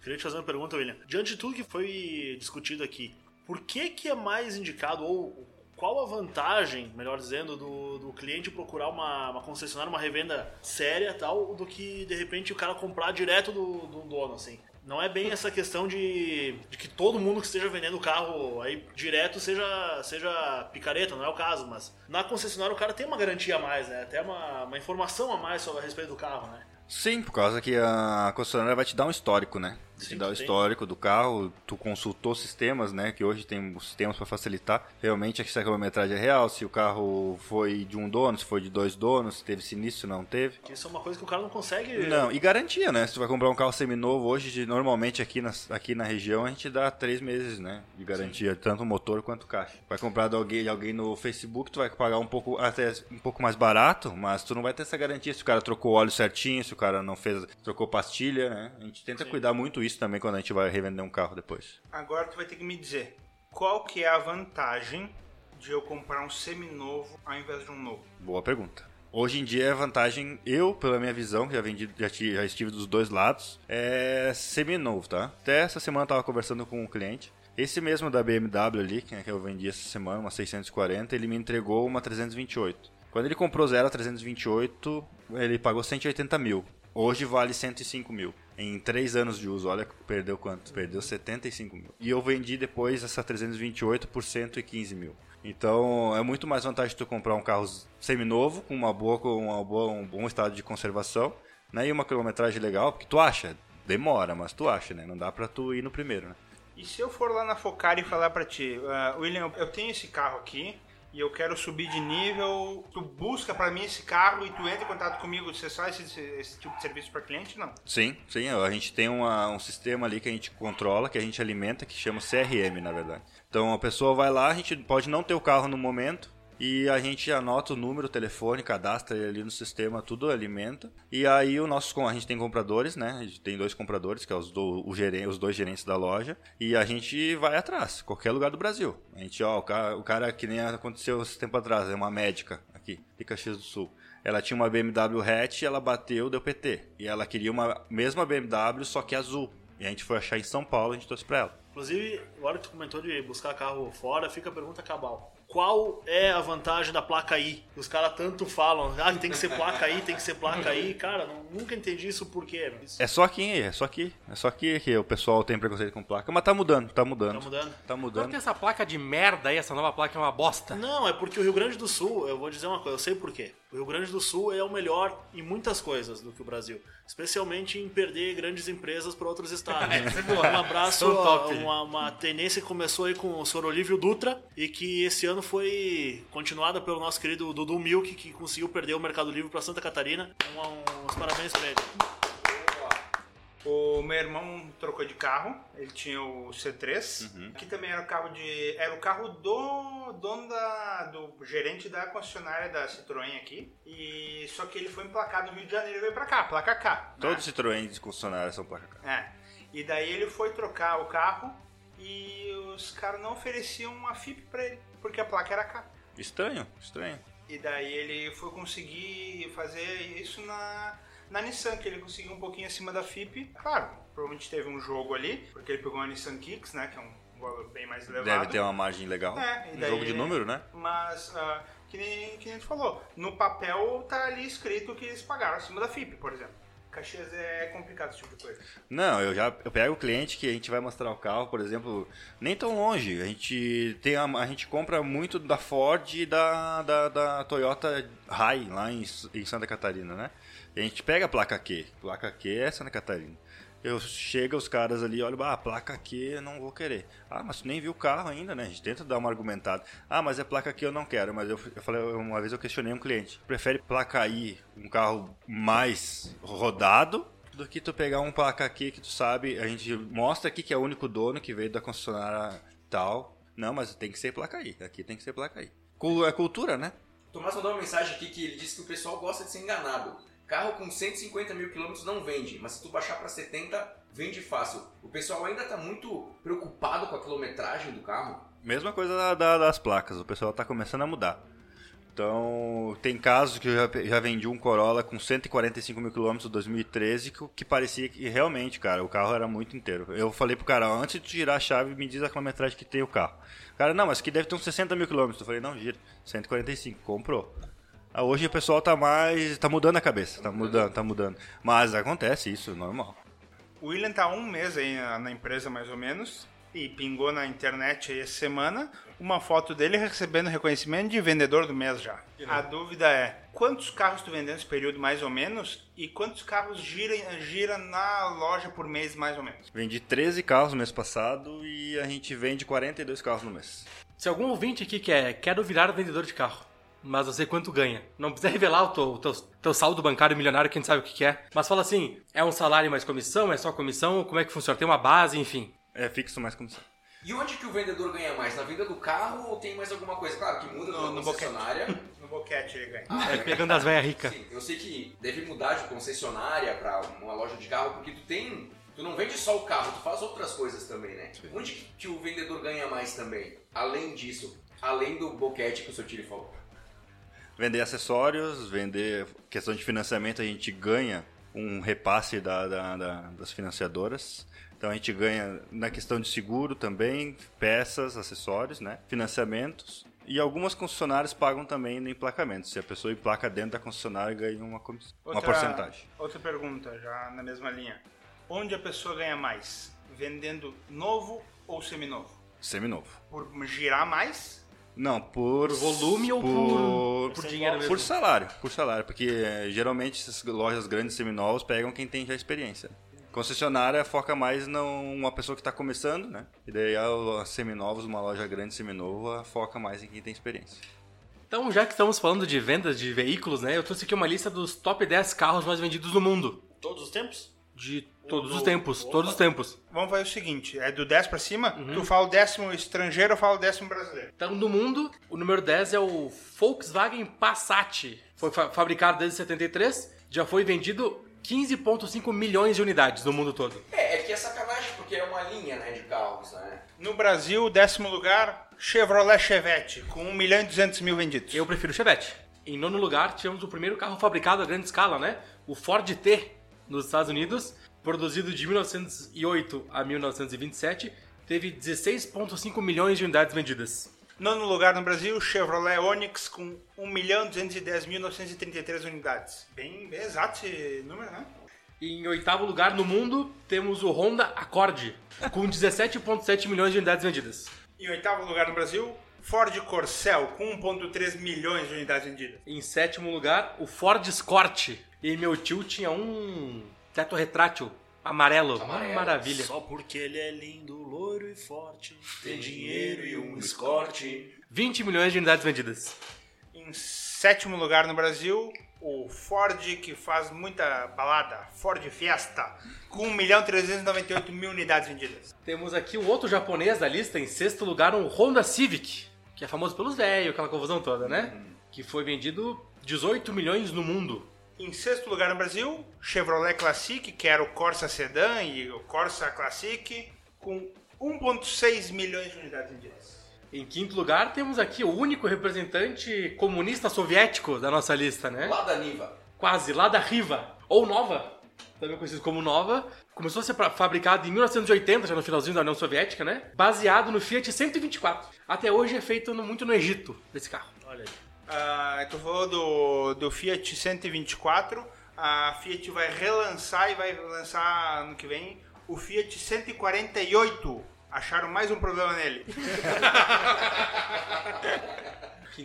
Queria te fazer uma pergunta, William. Diante de tudo que foi discutido aqui, por que que é mais indicado, ou qual a vantagem, melhor dizendo, do, do cliente procurar uma, uma concessionária, uma revenda séria tal, do que, de repente, o cara comprar direto do, do dono, assim? Não é bem essa questão de, de que todo mundo que esteja vendendo o carro aí direto seja, seja picareta, não é o caso, mas na concessionária o cara tem uma garantia a mais, né? Até uma, uma informação a mais sobre a respeito do carro, né? Sim, por causa que a concessionária vai te dar um histórico, né? Sim, te dá o histórico tem. do carro, tu consultou sistemas, né? Que hoje tem sistemas para facilitar. Realmente, se a quilometragem é real, se o carro foi de um dono, se foi de dois donos, se teve sinistro, se não teve. Isso é uma coisa que o cara não consegue... Não, e garantia, né? Se tu vai comprar um carro seminovo hoje, normalmente aqui na, aqui na região, a gente dá três meses, né? De garantia, sim, tanto o motor quanto o caixa. Vai comprar de alguém, de alguém no Facebook, tu vai pagar um pouco, até um pouco mais barato, mas tu não vai ter essa garantia se o cara trocou o óleo certinho, se o cara não fez, trocou pastilha, né? A gente tenta sim. cuidar muito isso também quando a gente vai revender um carro depois. Agora tu vai ter que me dizer, qual que é a vantagem de eu comprar um seminovo ao invés de um novo? Boa pergunta. Hoje em dia a vantagem, eu, pela minha visão, já vendi, já, já estive dos dois lados, é seminovo, tá? Até essa semana eu tava conversando com um cliente, esse mesmo da B M W ali, que eu vendi essa semana, uma seiscentos e quarenta, ele me entregou uma trezentos e vinte e oito. Quando ele comprou zero a trezentos e vinte e oito, ele pagou cento e oitenta mil. Hoje vale cento e cinco mil. Em três anos de uso, olha, perdeu quanto? Perdeu setenta e cinco mil. E eu vendi depois essa trezentos e vinte e oito por cento e quinze mil. Então, é muito mais vantagem tu comprar um carro seminovo, com uma boa, com uma boa, um bom estado de conservação, né? E uma quilometragem legal, porque tu acha, demora, mas tu acha, né? Não dá pra tu ir no primeiro, né? E se eu for lá na Focar e falar pra ti, uh, William, eu tenho esse carro aqui, e eu quero subir de nível, tu busca pra mim esse carro e tu entra em contato comigo, você faz esse, esse tipo de serviço pra cliente, não? Sim, sim, a gente tem uma, um sistema ali que a gente controla, que a gente alimenta, que chama C R M, na verdade. Então a pessoa vai lá, a gente pode não ter o carro no momento, e a gente anota o número, o telefone, cadastra ele ali no sistema, tudo alimenta. E aí o nosso, a gente tem compradores, né? A gente tem dois compradores, que são é os, do, os dois gerentes da loja. E a gente vai atrás, qualquer lugar do Brasil. A gente, ó, o cara, o cara que nem aconteceu esse tempo atrás, é uma médica aqui, de Caxias do Sul. Ela tinha uma B M W hatch, ela bateu, deu P T. E ela queria uma mesma B M W, só que azul. E a gente foi achar em São Paulo, a gente trouxe pra ela. Inclusive, agora que tu comentou de buscar carro fora, fica a pergunta cabal. Qual é a vantagem da placa I? Os caras tanto falam, ah, tem que ser placa I, tem que ser placa I. Cara, não, nunca entendi isso por quê. Isso... É só aqui, é só aqui. É só aqui que o pessoal tem preconceito com placa. Mas tá mudando, tá mudando. Tá mudando. Tá mudando. Por que essa placa de merda aí, essa nova placa é uma bosta? Não, é porque o Rio Grande do Sul, eu vou dizer uma coisa, eu sei por quê. O Rio Grande do Sul é o melhor em muitas coisas do que o Brasil. Especialmente em perder grandes empresas para outros estados. Um abraço, uma, uma tendência que começou aí com o senhor Olívio Dutra e que esse ano foi continuada pelo nosso querido Dudu Milk, que conseguiu perder o Mercado Livre para Santa Catarina. Um, um, uns parabéns para ele. O meu irmão trocou de carro, ele tinha o C três, uhum. que também era o carro de, era o carro do dono da, do gerente da concessionária da Citroën aqui, e só que ele foi emplacado no Rio de Janeiro e veio pra cá, placa K. Todos os Citroën de concessionária são placa K. É, e daí ele foi trocar o carro e os caras não ofereciam uma F I P pra ele, porque a placa era K. Estranho, estranho. E daí ele foi conseguir fazer isso na... Na Nissan, que ele conseguiu um pouquinho acima da F I P, claro, provavelmente teve um jogo ali, porque ele pegou uma Nissan Kicks, né, que é um valor bem mais elevado. Deve ter uma margem legal, é, um daí, jogo de número, né? Mas, uh, que nem que nem tu falou, no papel tá ali escrito que eles pagaram acima da F I P, por exemplo. Caxias é complicado esse tipo de coisa. Não, eu já eu pego o cliente que a gente vai mostrar o carro, por exemplo, nem tão longe. A gente, tem a, a gente compra muito da Ford e da, da, da Toyota Rai, lá em, em Santa Catarina, né? E a gente pega a placa Q. Placa Q é Santa Catarina. Eu chego os caras ali, olho, ah, a placa aqui eu não vou querer. Ah, mas tu nem viu o carro ainda, né? A gente tenta dar uma argumentada. Ah, mas é placa aqui eu não quero. Mas eu, eu falei, uma vez eu questionei um cliente. Prefere placa aí, um carro mais rodado, do que tu pegar um placa aqui que tu sabe, a gente mostra aqui que é o único dono que veio da concessionária tal. Não, mas tem que ser placa aí. Aqui tem que ser placa aí. É cultura, né? O Tomás mandou uma mensagem aqui que ele disse que o pessoal gosta de ser enganado. Carro com cento e cinquenta mil quilômetros não vende, mas se tu baixar para setenta, vende fácil. O pessoal ainda tá muito preocupado com a quilometragem do carro. Mesma coisa da, da, das placas, o pessoal tá começando a mudar. Então, tem casos que eu já, já vendi um Corolla com cento e quarenta e cinco mil quilômetros em dois mil e treze, que, que parecia que realmente, cara, o carro era muito inteiro. Eu falei pro cara, antes de girar a chave, me diz a quilometragem que tem o carro. O cara, não, mas que deve ter uns sessenta mil quilômetros. Eu falei, não, gira, cento e quarenta e cinco, comprou. Hoje o pessoal tá mais... tá mudando a cabeça, tá mudando, tá mudando. Mas acontece isso, normal. O William tá há um mês aí na empresa, mais ou menos, e pingou na internet aí essa semana uma foto dele recebendo reconhecimento de vendedor do mês já. A dúvida é, quantos carros tu vendeu nesse período, mais ou menos, e quantos carros gira, gira na loja por mês, mais ou menos? Vendi treze carros no mês passado e a gente vende quarenta e dois carros no mês. Se algum ouvinte aqui quer, quero virar vendedor de carro, mas eu sei quanto ganha. Não precisa revelar o teu, teu, teu saldo bancário milionário, que a gente sabe o que, que é. Mas fala assim, é um salário mais comissão, é só comissão, como é que funciona? Tem uma base, enfim. É fixo mais comissão. E onde que o vendedor ganha mais? Na venda do carro ou tem mais alguma coisa? Claro que muda no, no concessionária. Boquete. No boquete ele ganha. Ah, é, pegando as velhas ricas. Sim, eu sei que deve mudar de concessionária pra uma loja de carro, porque tu tem... Tu não vende só o carro, tu faz outras coisas também, né? Sim. Onde que o vendedor ganha mais também? Além disso, além do boquete que o seu Tiri falou. Vender acessórios, vender questão de financiamento, a gente ganha um repasse da, da, da, das financiadoras. Então a gente ganha na questão de seguro também, peças, acessórios, né? Financiamentos. E algumas concessionárias pagam também no emplacamento. Se a pessoa emplaca dentro da concessionária, ganha uma, comissão, outra, uma porcentagem. Outra pergunta, já na mesma linha. Onde a pessoa ganha mais? Vendendo novo ou seminovo? Seminovo. Por girar mais? Não, por volume ou por, por, por dinheiro mesmo? Por salário, por salário, porque é, geralmente essas lojas grandes seminovas pegam quem tem já experiência. Concessionária foca mais numa pessoa que está começando, né? E daí a seminovos, uma loja grande seminova, foca mais em quem tem experiência. Então, já que estamos falando de vendas de veículos, né? Eu trouxe aqui uma lista dos top dez carros mais vendidos do mundo. Todos os tempos? De todos os tempos, Opa. todos os tempos. Vamos fazer o seguinte, é do dez pra cima, uhum. Tu fala o décimo estrangeiro, eu falo o décimo brasileiro. Então, no mundo, o número dez é o Volkswagen Passat. Foi fa- fabricado desde setenta e três, já foi vendido quinze vírgula cinco milhões de unidades no mundo todo. É, é que é sacanagem, porque é uma linha, né, de carros, né? No Brasil, o décimo lugar, Chevrolet Chevette, com um milhão e duzentos mil vendidos. Eu prefiro Chevette. Em nono lugar, tivemos o primeiro carro fabricado a grande escala, né? O Ford T. Nos Estados Unidos, produzido de mil novecentos e oito a mil novecentos e vinte e sete, teve dezesseis vírgula cinco milhões de unidades vendidas. Nono lugar no Brasil, Chevrolet Onix com um milhão duzentos e dez mil novecentos e trinta e três unidades. Bem, bem exato esse número, né? E em oitavo lugar no mundo, temos o Honda Accord, com dezessete vírgula sete milhões de unidades vendidas. Em oitavo lugar no Brasil, Ford Corcel, com um vírgula três milhões de unidades vendidas. Em sétimo lugar, o Ford Escort. E meu tio tinha um teto retrátil amarelo. amarelo. Maravilha. Só porque ele é lindo, loiro e forte, tem dinheiro e um escorte. vinte milhões de unidades vendidas. Em sétimo lugar no Brasil, o Ford que faz muita balada, Ford Fiesta, com um milhão trezentos e noventa e oito mil unidades vendidas. Temos aqui o outro japonês da lista, em sexto lugar, um Honda Civic, que é famoso pelos velhos, aquela confusão toda, né? Hum. Que foi vendido dezoito milhões no mundo. Em sexto lugar no Brasil, Chevrolet Classic, que era o Corsa Sedan e o Corsa Classic, com um vírgula seis milhões de unidades vendidas. Em quinto lugar, temos aqui o único representante comunista soviético da nossa lista, né? Lada Niva. Quase, Lada Riva. Ou Nova, também conhecido como Nova. Começou a ser fabricado em mil novecentos e oitenta, já no finalzinho da União Soviética, né? Baseado no Fiat cento e vinte e quatro. Até hoje é feito muito no Egito, esse carro. Olha aí. Uh, tu falou do, do Fiat cento e vinte e quatro, a Fiat vai relançar e vai lançar ano que vem o Fiat cento e quarenta e oito. Acharam mais um problema nele.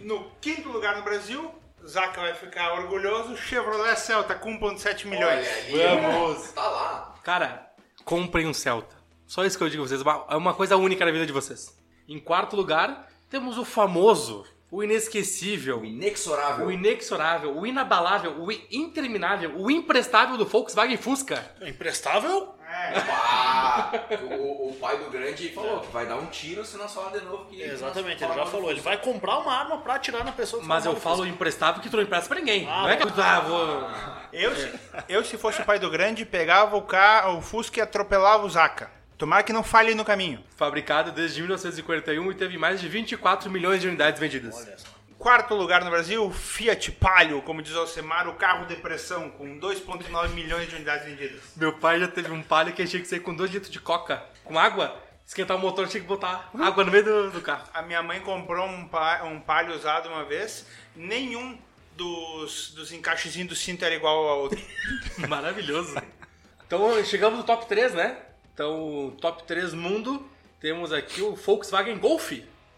No quinto lugar no Brasil, Zaca vai ficar orgulhoso, Chevrolet Celta com um vírgula sete milhões. Olha, vamos! Tá lá! Cara, comprem um Celta. Só isso que eu digo a vocês, é uma coisa única na vida de vocês. Em quarto lugar, temos o famoso, o inesquecível, o inexorável, o inexorável, o inabalável, o interminável, o imprestável do Volkswagen Fusca. É imprestável? É. Pá, o, o pai do grande falou que vai dar um tiro se não falar de novo. Que Exatamente, ele já falou. Ele vai comprar uma arma pra atirar na pessoa. Que Mas eu falo imprestável que tu não empresta pra ninguém. Ah, não é que ah, vou... eu, é. Se, eu, se fosse o pai do grande, pegava o, carro, o Fusca e atropelava o Zaca. Tomara que não falhe no caminho. Fabricado desde mil novecentos e quarenta e um e teve mais de vinte e quatro milhões de unidades vendidas. Olha só. Quarto lugar no Brasil, Fiat Palio, como diz o Alcemar, o carro depressão, com dois vírgula nove milhões de unidades vendidas. Meu pai já teve um Palio que tinha que sair com dois litros de coca, com água, esquentar o motor, tinha que botar água no meio do, do carro. A minha mãe comprou um, um Palio usado uma vez, nenhum dos, dos encaixezinhos do cinto era igual ao outro. Maravilhoso. Então chegamos no top três, né? Então, top três mundo, temos aqui o Volkswagen Golf.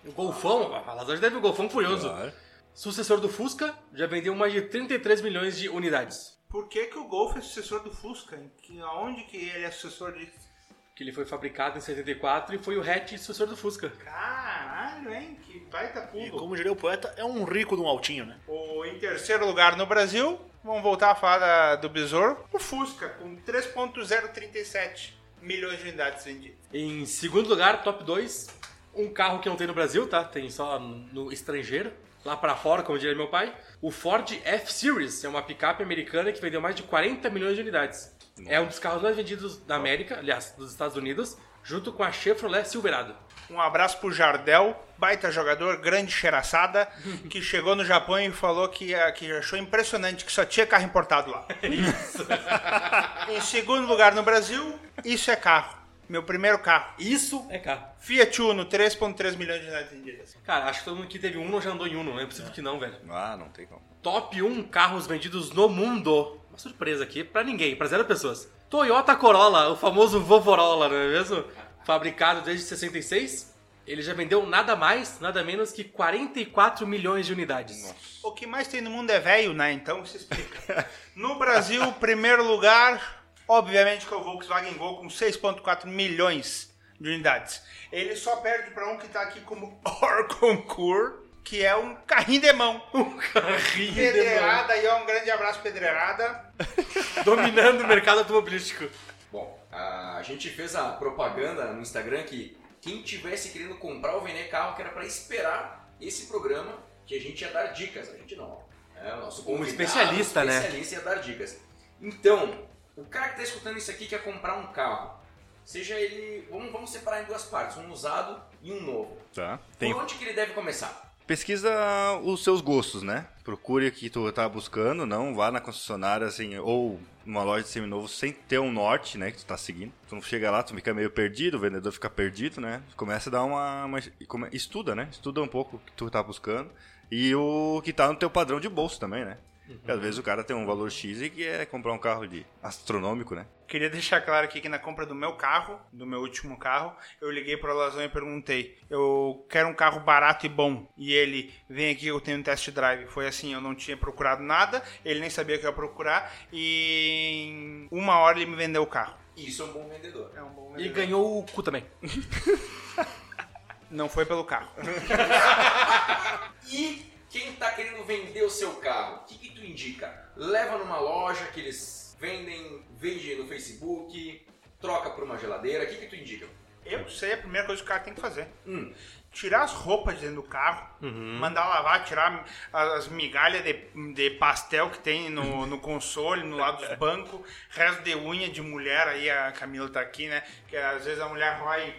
O Golfão, a Lazard deve o Golfão Furioso. Claro. Sucessor do Fusca, já vendeu mais de trinta e três milhões de unidades. Por que que o Golf é sucessor do Fusca? Que, aonde que ele é sucessor disso? Porque ele foi fabricado em setenta e quatro e foi o hatch sucessor do Fusca. Caralho, hein? Que baita pulo. E como diria o poeta, é um rico de um altinho, né? O, em terceiro lugar no Brasil, vamos voltar a falar da, do Besouro, o Fusca, com três vírgula zero trinta e sete milhões de unidades vendidas. Em segundo lugar, top dois... Um carro que não tem no Brasil, tá? Tem só no estrangeiro, lá pra fora, como diria meu pai. O Ford F-Series é uma picape americana que vendeu mais de quarenta milhões de unidades. Nossa. É um dos carros mais vendidos da América, aliás, dos Estados Unidos, junto com a Chevrolet Silverado. Um abraço pro Jardel, baita jogador, grande cheiraçada, que chegou no Japão e falou que, que achou impressionante que só tinha carro importado lá. Isso. Em segundo lugar no Brasil, isso é carro. Meu primeiro carro. Isso é carro. Fiat Uno, três vírgula três milhões de unidades vendidas. Cara, acho que todo mundo que teve Uno já andou em Uno, não é possível é. que não, velho. Ah, não tem como. Top um carros vendidos no mundo. Uma surpresa aqui pra ninguém, pra zero pessoas. Toyota Corolla, o famoso Vovorola, não é mesmo? Fabricado desde sessenta e seis, ele já vendeu nada mais, nada menos que quarenta e quatro milhões de unidades. Nossa. O que mais tem no mundo é velho, né? Então se explica. No Brasil, primeiro lugar... Obviamente que é o Volkswagen Gol com seis vírgula quatro milhões de unidades. Ele só perde para um que está aqui como Orconcourt, que é um carrinho de mão. Um carrinho de mão. Pedreirada, e ó, um grande abraço, Pedreirada. Dominando o mercado automobilístico. Bom, a gente fez a propaganda no Instagram que quem estivesse querendo comprar ou vender carro, que era para esperar esse programa, que a gente ia dar dicas. A gente não. É o nosso um especialista, né? especialista ia dar dicas. Então... O cara que está escutando isso aqui quer comprar um carro. Seja ele... Vamos, vamos separar em duas partes. Um usado e um novo. Tá. Tem... Por onde que ele deve começar? Pesquisa os seus gostos, né? Procure o que tu tá buscando. Não vá na concessionária assim, ou numa loja de seminovo sem ter um norte, né? Que tu tá seguindo. Tu não chega lá, tu fica meio perdido. O vendedor fica perdido, né? Começa a dar uma... uma estuda, né? Estuda um pouco o que tu tá buscando. E o que tá no teu padrão de bolso também, né? Uhum. Às vezes o cara tem um valor X e quer comprar um carro de astronômico, né? Queria deixar claro aqui que na compra do meu carro, do meu último carro, eu liguei para o Alazão e perguntei: eu quero um carro barato e bom. E ele, vem aqui, eu tenho um test drive. Foi assim, eu não tinha procurado nada, ele nem sabia o que eu ia procurar. E em uma hora ele me vendeu o carro. Isso é um bom vendedor. É um bom vendedor. E ganhou o cu também. Não foi pelo carro. E... Quem está querendo vender o seu carro, o que, que tu indica? Leva numa loja que eles vendem, vende no Facebook, troca por uma geladeira, o que, que tu indica? Eu sei a primeira coisa que o cara tem que fazer. Hum. Tirar as roupas de dentro do carro, uhum. mandar lavar, tirar as migalhas de, de pastel que tem no, no console, no lado dos bancos, resto de unha de mulher, aí a Camila tá aqui, né? Que às vezes a mulher rói...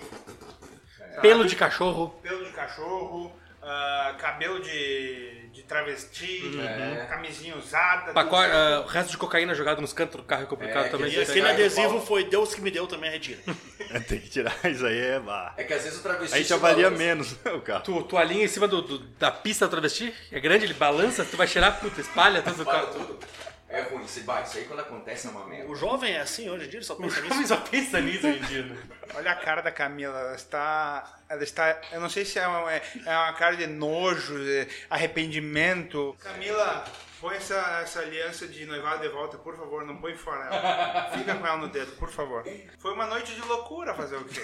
Pelo de cachorro. Pelo de cachorro. Uh, cabelo de, de travesti, uhum. é. camisinha usada. Pacote, uh, o resto de cocaína jogado nos cantos do carro é complicado é, também. E aquele adesivo foi Deus que me deu, também retira. É, tem que tirar isso aí, é bah. É que às vezes o travesti. Aí te avalia menos o carro. Tu, tu alinha em cima do, do, da pista do travesti, é grande, ele balança, tu vai cheirar, puta, espalha tudo do carro. Tudo. É ruim, isso aí quando acontece é uma merda. O jovem é assim hoje em dia, ele só pensa nisso. O jovem só pensa nisso hoje em dia. Né? Olha a cara da Camila, ela está... Ela está eu não sei se é uma, é uma cara de nojo, de arrependimento. Camila, Põe essa, essa aliança de noivado de volta, por favor, não põe fora ela. Fica com ela no dedo, por favor. Foi uma noite de loucura fazer o quê?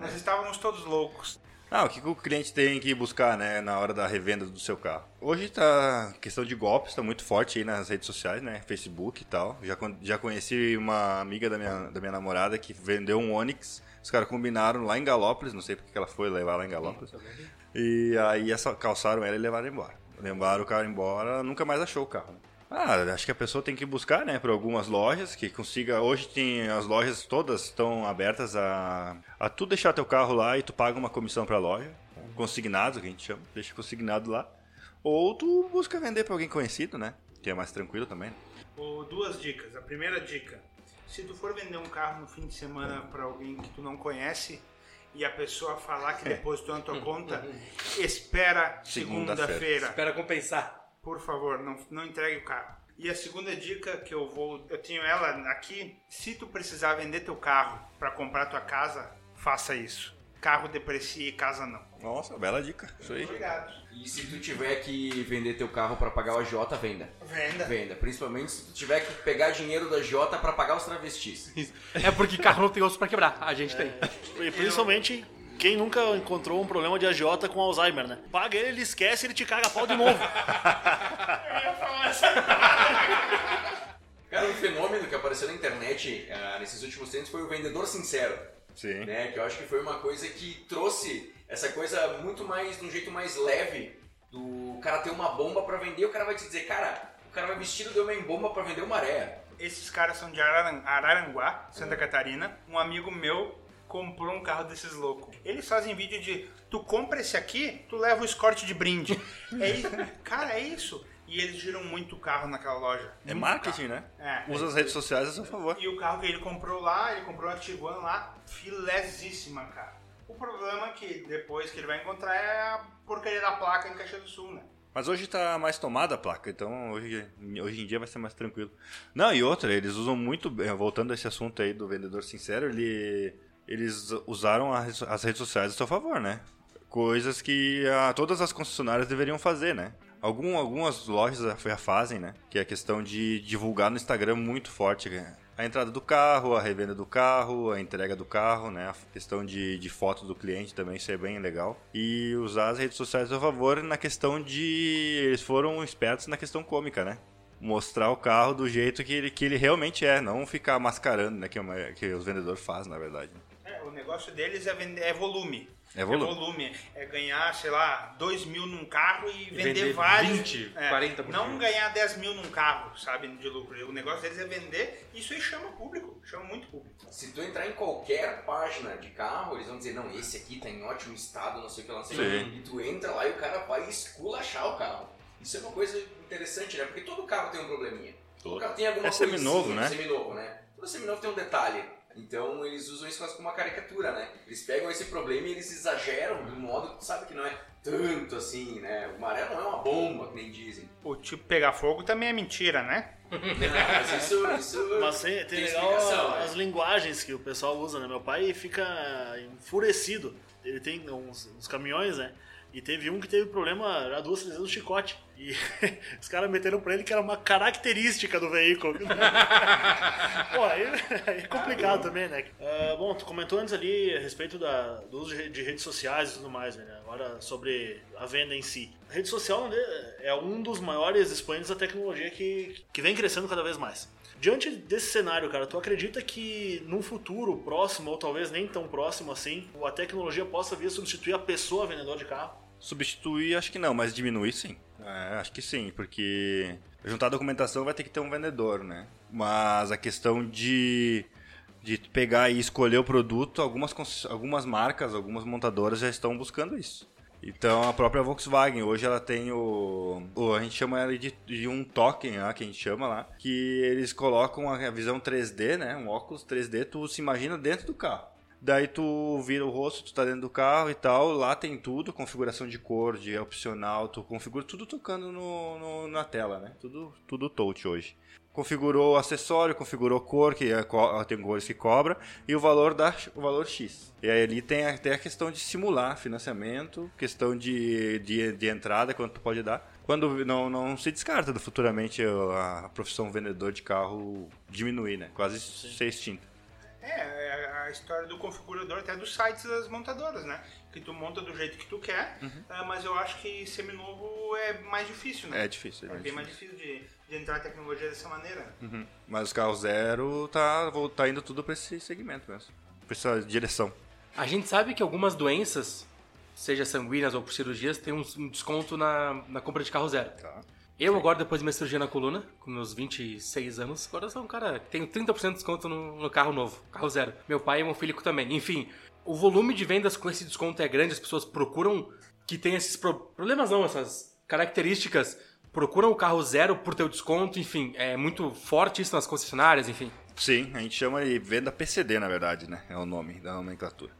Nós estávamos todos loucos. Ah, o que o cliente tem que buscar, né, na hora da revenda do seu carro? Hoje tá, questão de golpes tá muito forte aí nas redes sociais, né, Facebook e tal. Já, já conheci uma amiga da minha, da minha namorada que vendeu um Onix. Os caras combinaram lá em Galópolis, não sei porque ela foi levar lá em Galópolis. E aí calçaram ela e levaram embora. Levaram o carro embora, nunca mais achou o carro. Ah, acho que a pessoa tem que buscar, né, para algumas lojas que consiga. Hoje tem as lojas todas estão abertas a, a tu deixar teu carro lá e tu paga uma comissão para a loja, consignado que a gente chama, deixa consignado lá. Ou tu busca vender para alguém conhecido, né, que é mais tranquilo também. Oh, duas dicas. A primeira dica: se tu for vender um carro no fim de semana para alguém que tu não conhece e a pessoa falar que depositou na tua conta, espera segunda-feira. Segunda-feira. Espera compensar. Por favor, não, não entregue o carro. E a segunda dica que eu vou... Eu tenho ela aqui. Se tu precisar vender teu carro para comprar tua casa, faça isso. Carro deprecia e casa não. Nossa, bela dica. Isso aí. Obrigado. E se tu tiver que vender teu carro para pagar o A J, venda. Venda. Venda. Principalmente se tu tiver que pegar dinheiro da A J para pagar os travestis. Isso. É porque carro não tem osso para quebrar. A gente é. tem. E principalmente... Quem nunca encontrou um problema de agiota com Alzheimer, né? Paga ele, ele esquece, ele te caga a pau de novo. Eu ia falar assim. Cara, um fenômeno que apareceu na internet uh, nesses últimos tempos foi o vendedor sincero. Sim. Né? Que eu acho que foi uma coisa que trouxe essa coisa muito mais, de um jeito mais leve, do cara ter uma bomba pra vender, o cara vai te dizer, cara, o cara vai vestido de uma bomba pra vender uma areia. Esses caras são de Araranguá, Santa hum. Catarina. Um amigo meu comprou um carro desses loucos. Eles fazem vídeo de, tu compra esse aqui, tu leva o escorte de brinde. É isso, cara, é isso. E eles giram muito carro naquela loja. É marketing, carro, né? É. Usa as redes sociais a seu favor. E o carro que ele comprou lá, ele comprou uma Tiguan lá, filezíssima, cara. O problema é que depois que ele vai encontrar é a porcaria da placa em Caxias do Sul, né? Mas hoje tá mais tomada a placa, então hoje, hoje em dia vai ser mais tranquilo. Não, e outra, eles usam muito, voltando a esse assunto aí do vendedor sincero, ele... Eles usaram as redes sociais a seu favor, né? Coisas que a, todas as concessionárias deveriam fazer, né? Algum, algumas lojas já fazem, né? Que é a questão de divulgar no Instagram muito forte, né? A entrada do carro, a revenda do carro, a entrega do carro, né? A questão de, de foto do cliente também, isso é bem legal. E usar as redes sociais a seu favor na questão de... Eles foram espertos na questão cômica, né? Mostrar o carro do jeito que ele, que ele realmente é, não ficar mascarando, né? Que, que os vendedores fazem, na verdade, né? O negócio deles é, vender, é volume. É volume. É volume. É ganhar, sei lá, dois mil num carro e, e vender, vender vários. vinte, é, quarenta por cento. Não ganhar dez mil num carro, sabe, de lucro. O negócio deles é vender, isso aí chama público, chama muito público. Se tu entrar em qualquer página de carro, eles vão dizer, não, esse aqui tá em ótimo estado, não sei o que lá, não sei o que. E tu entra lá e o cara vai esculachar o carro. Isso é uma coisa interessante, né? Porque todo carro tem um probleminha. Todo, todo carro tem alguma coisa. É seminovo, né? Seminovo, né? Todo seminovo tem um detalhe. Então eles usam isso quase como uma caricatura, né? Eles pegam esse problema e eles exageram de um modo que tu sabe que não é tanto assim, né? O maré não é uma bomba, que nem dizem. O tipo pegar fogo também é mentira, né? Não, mas isso, isso mas tem, tem legal explicação, as né? linguagens que o pessoal usa, né? Meu pai fica enfurecido. Ele tem uns, uns caminhões, né? E teve um que teve problema, já duas vezes, no chicote. E os caras meteram pra ele que era uma característica do veículo. Pô, aí é complicado ah, também, né? Uh, bom, tu comentou antes ali a respeito da, do uso de redes sociais e tudo mais, né? Agora sobre a venda em si. A rede social é um dos maiores expoentes da tecnologia que, que vem crescendo cada vez mais. Diante desse cenário, cara, tu acredita que num futuro próximo, ou talvez nem tão próximo assim, a tecnologia possa vir a substituir a pessoa vendedora de carro? Substituir, acho que não, mas diminuir sim. É, acho que sim, porque juntar a documentação vai ter que ter um vendedor, né? Mas a questão de, de pegar e escolher o produto, algumas, algumas marcas, algumas montadoras já estão buscando isso. Então a própria Volkswagen, hoje ela tem o... o a gente chama ela de, de um token, lá, que a gente chama lá, que eles colocam a visão três D, né? Um óculos três D, tu se imagina dentro do carro. Daí tu vira o rosto, tu tá dentro do carro e tal, lá tem tudo, configuração de cor, de opcional, tu configura tudo tocando no, no, na tela, né? Tudo, tudo touch hoje. Configurou acessório, configurou cor, que é, tem cores que cobra, e o valor, da, o valor X. E aí ali tem até a questão de simular financiamento, questão de, de, de entrada, quanto tu pode dar. quando não, não se descarta do futuramente a profissão vendedor de carro diminuir, né? Quase Sim. ser extinta. É, a história do configurador até dos sites das montadoras, né? Que tu monta do jeito que tu quer, uhum. mas eu acho que seminovo é mais difícil, né? É difícil. É, é bem difícil. mais difícil de, de entrar a tecnologia dessa maneira. Uhum. Mas o carro zero tá, tá indo tudo para esse segmento mesmo, para essa direção. A gente sabe que algumas doenças, seja sanguíneas ou por cirurgias, tem um desconto na, na compra de carro zero. Tá. Eu Sim. agora, depois de minha cirurgia na coluna, com meus vinte e seis anos, agora sou um cara que tenho trinta por cento de desconto no, no carro novo, carro zero. Meu pai e meu filho também. Enfim, o volume de vendas com esse desconto é grande, as pessoas procuram que tem esses pro... problemas não, essas características, procuram o carro zero por teu desconto, enfim, é muito forte isso nas concessionárias, enfim. Sim, a gente chama de venda P C D, na verdade, né? É o nome da nomenclatura.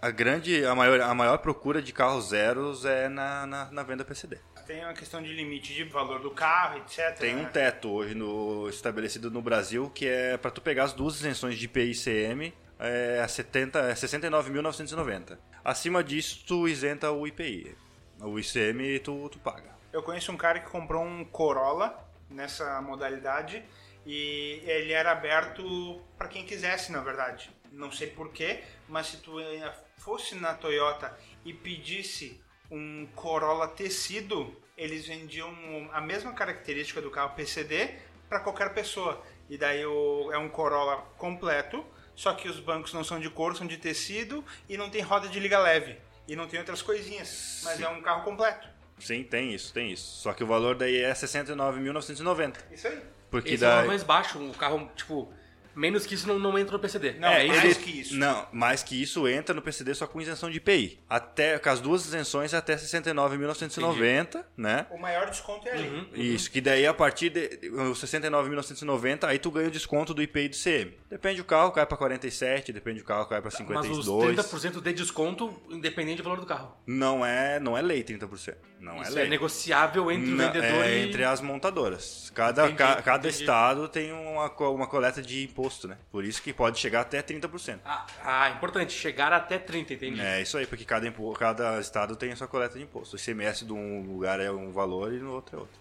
A grande, a maior, a maior procura de carros zeros é na, na, na venda P C D. Tem uma questão de limite de valor do carro, etcétera. Tem um teto hoje no, estabelecido no Brasil que é para tu pegar as duas isenções de I P I e I C M é, é sessenta e nove mil novecentos e noventa. Acima disso, tu isenta o I P I. O I C M tu, tu paga. Eu conheço um cara que comprou um Corolla nessa modalidade e ele era aberto para quem quisesse, na verdade. Não sei porquê, mas se tu fosse na Toyota e pedisse um Corolla tecido, eles vendiam a mesma característica do carro P C D para qualquer pessoa. E daí é um Corolla completo, só que os bancos não são de couro, são de tecido e não tem roda de liga leve. E não tem outras coisinhas, mas Sim. é um carro completo. Sim, tem isso, tem isso. Só que o valor daí é sessenta e nove mil novecentos e noventa. Isso aí. Porque esse daí é o mais baixo, o carro, tipo... Menos que isso não, não entra no P C D. Não, é, mais ele, que isso. Não, mais que isso entra no P C D só com isenção de I P I. Até, com as duas isenções até sessenta e nove mil novecentos e noventa, né? O maior desconto é ali. Uhum, uhum. Isso, que daí a partir de sessenta e nove mil novecentos e noventa, aí tu ganha o desconto do I P I e do I C M. Depende do carro, cai pra quarenta e sete, depende do carro, cai pra cinquenta e dois. Mas os trinta por cento de desconto, independente do valor do carro. Não é, não é lei trinta por cento. Não isso é lei. É negociável entre não, o vendedor é, e... entre as montadoras. Cada, entendi, ca, cada entendi. estado tem uma, uma coleta de imposto. Imposto, né? Por isso que pode chegar até trinta por cento. Ah, ah importante, chegar até trinta por cento, entendi. É isso aí, porque cada, impo- cada estado tem a sua coleta de imposto. O I C M S de um lugar é um valor e no outro é outro.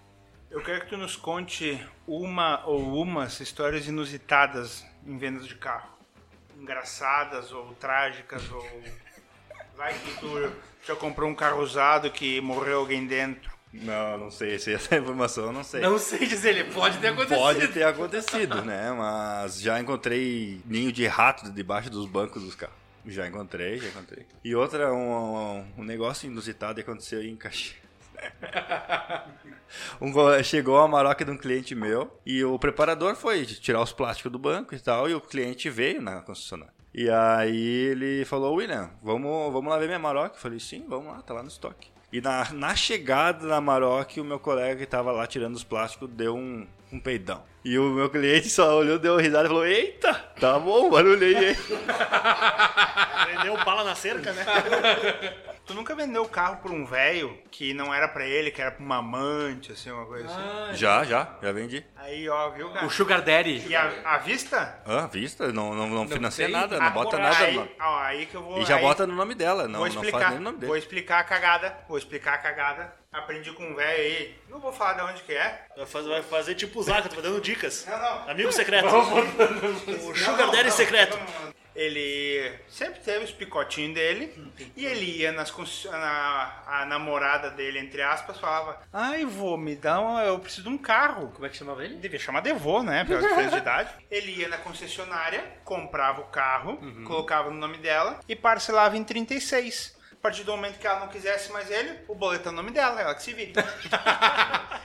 Eu quero que tu nos conte uma ou umas histórias inusitadas em vendas de carro. Engraçadas ou trágicas ou... Vai que tu já comprou um carro usado que morreu alguém dentro. Não, não sei, essa informação eu não sei. Não sei dizer, ele pode ter acontecido. Pode ter acontecido, né? Mas já encontrei ninho de rato debaixo dos bancos dos carros. Já encontrei, já encontrei. E outra, um, um negócio inusitado aconteceu em Caxias. Um, chegou a maroca de um cliente meu e o preparador foi tirar os plásticos do banco e tal, e o cliente veio na concessionária. E aí ele falou, William, vamos, vamos lá ver minha maroca? Eu falei, sim, vamos lá, tá lá no estoque. E na, na chegada na Maroc, o meu colega que estava lá tirando os plásticos deu um, um peidão. E o meu cliente só olhou, deu risada e falou, eita, tá bom, barulhei aí. Vendeu bala na cerca, né? Tu nunca vendeu o carro pra um velho que não era pra ele, que era pra uma amante, assim, uma coisa ah, assim? Já, já, já vendi. Aí, ó, viu, cara? O Sugar Daddy. E a, a vista? Ah, a vista, não, não, não, não financia nada, não bota cura, nada. Aí, ó, aí que eu vou... E já aí, bota no nome dela, não, explicar, não faz nem o nome dele. Vou explicar a cagada, vou explicar a cagada. Aprendi com um velho aí, não vou falar de onde que é. Vai fazer, vai fazer tipo o Zaca, tá dando dicas. Não, não. Amigo secreto. O Sugar não, Daddy não, secreto. Não, não. Ele sempre teve os picotinhos dele e ele ia nas na, a namorada dele, entre aspas, falava, ai, vô, me dá uma, eu preciso de um carro. Como é que chamava ele? Devia chamar de vô, né? Pela diferença de idade. Ele ia na concessionária, comprava o carro, uhum. colocava no nome dela e parcelava em trinta e seis. A partir do momento que ela não quisesse mais ele, o boleto é o nome dela, ela que se vira.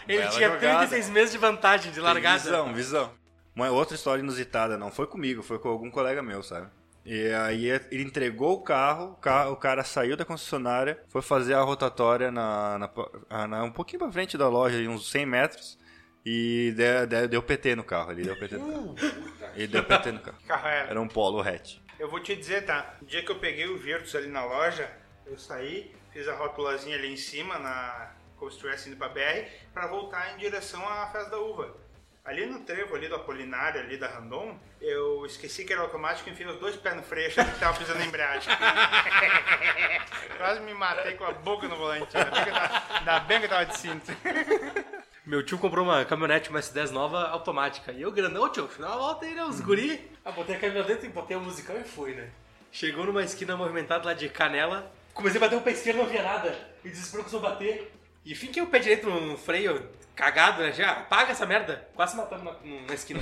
Ele Bela tinha jogada. trinta e seis meses de vantagem de largada. Tem visão, visão. Uma outra história inusitada, não foi comigo, foi com algum colega meu, sabe? E aí ele entregou o carro, o cara saiu da concessionária, foi fazer a rotatória na, na, na, um pouquinho pra frente da loja, uns cem metros, e deu, deu P T no carro. Ele deu P T no carro. Ele deu P T no carro. Era um Polo hatch. Eu vou te dizer, tá? No dia que eu peguei o Virtus ali na loja, eu saí, fiz a rotulazinha ali em cima, na, como se estivesse indo pra B R, pra voltar em direção à Festa da Uva. Ali no trevo ali do Apolinário, ali da Randon, eu esqueci que era automático e enfiei os dois pés no freio achando que tava pisando a embreagem. Quase me matei com a boca no volante. Ainda bem que eu tava de cinto. Meu tio comprou uma caminhonete, uma S dez nova automática. E eu, grandão, tio, final da volta aí, né? Os guri. Ah, botei a caminhonete dentro e botei o musical e fui, né? Chegou numa esquina movimentada lá de Canela. Comecei a bater o pé esquerdo, não via nada. E desespero que eu só bater. E finquei o pé direito no freio, cagado, né? Já apaga essa merda. Quase matando na, na esquina.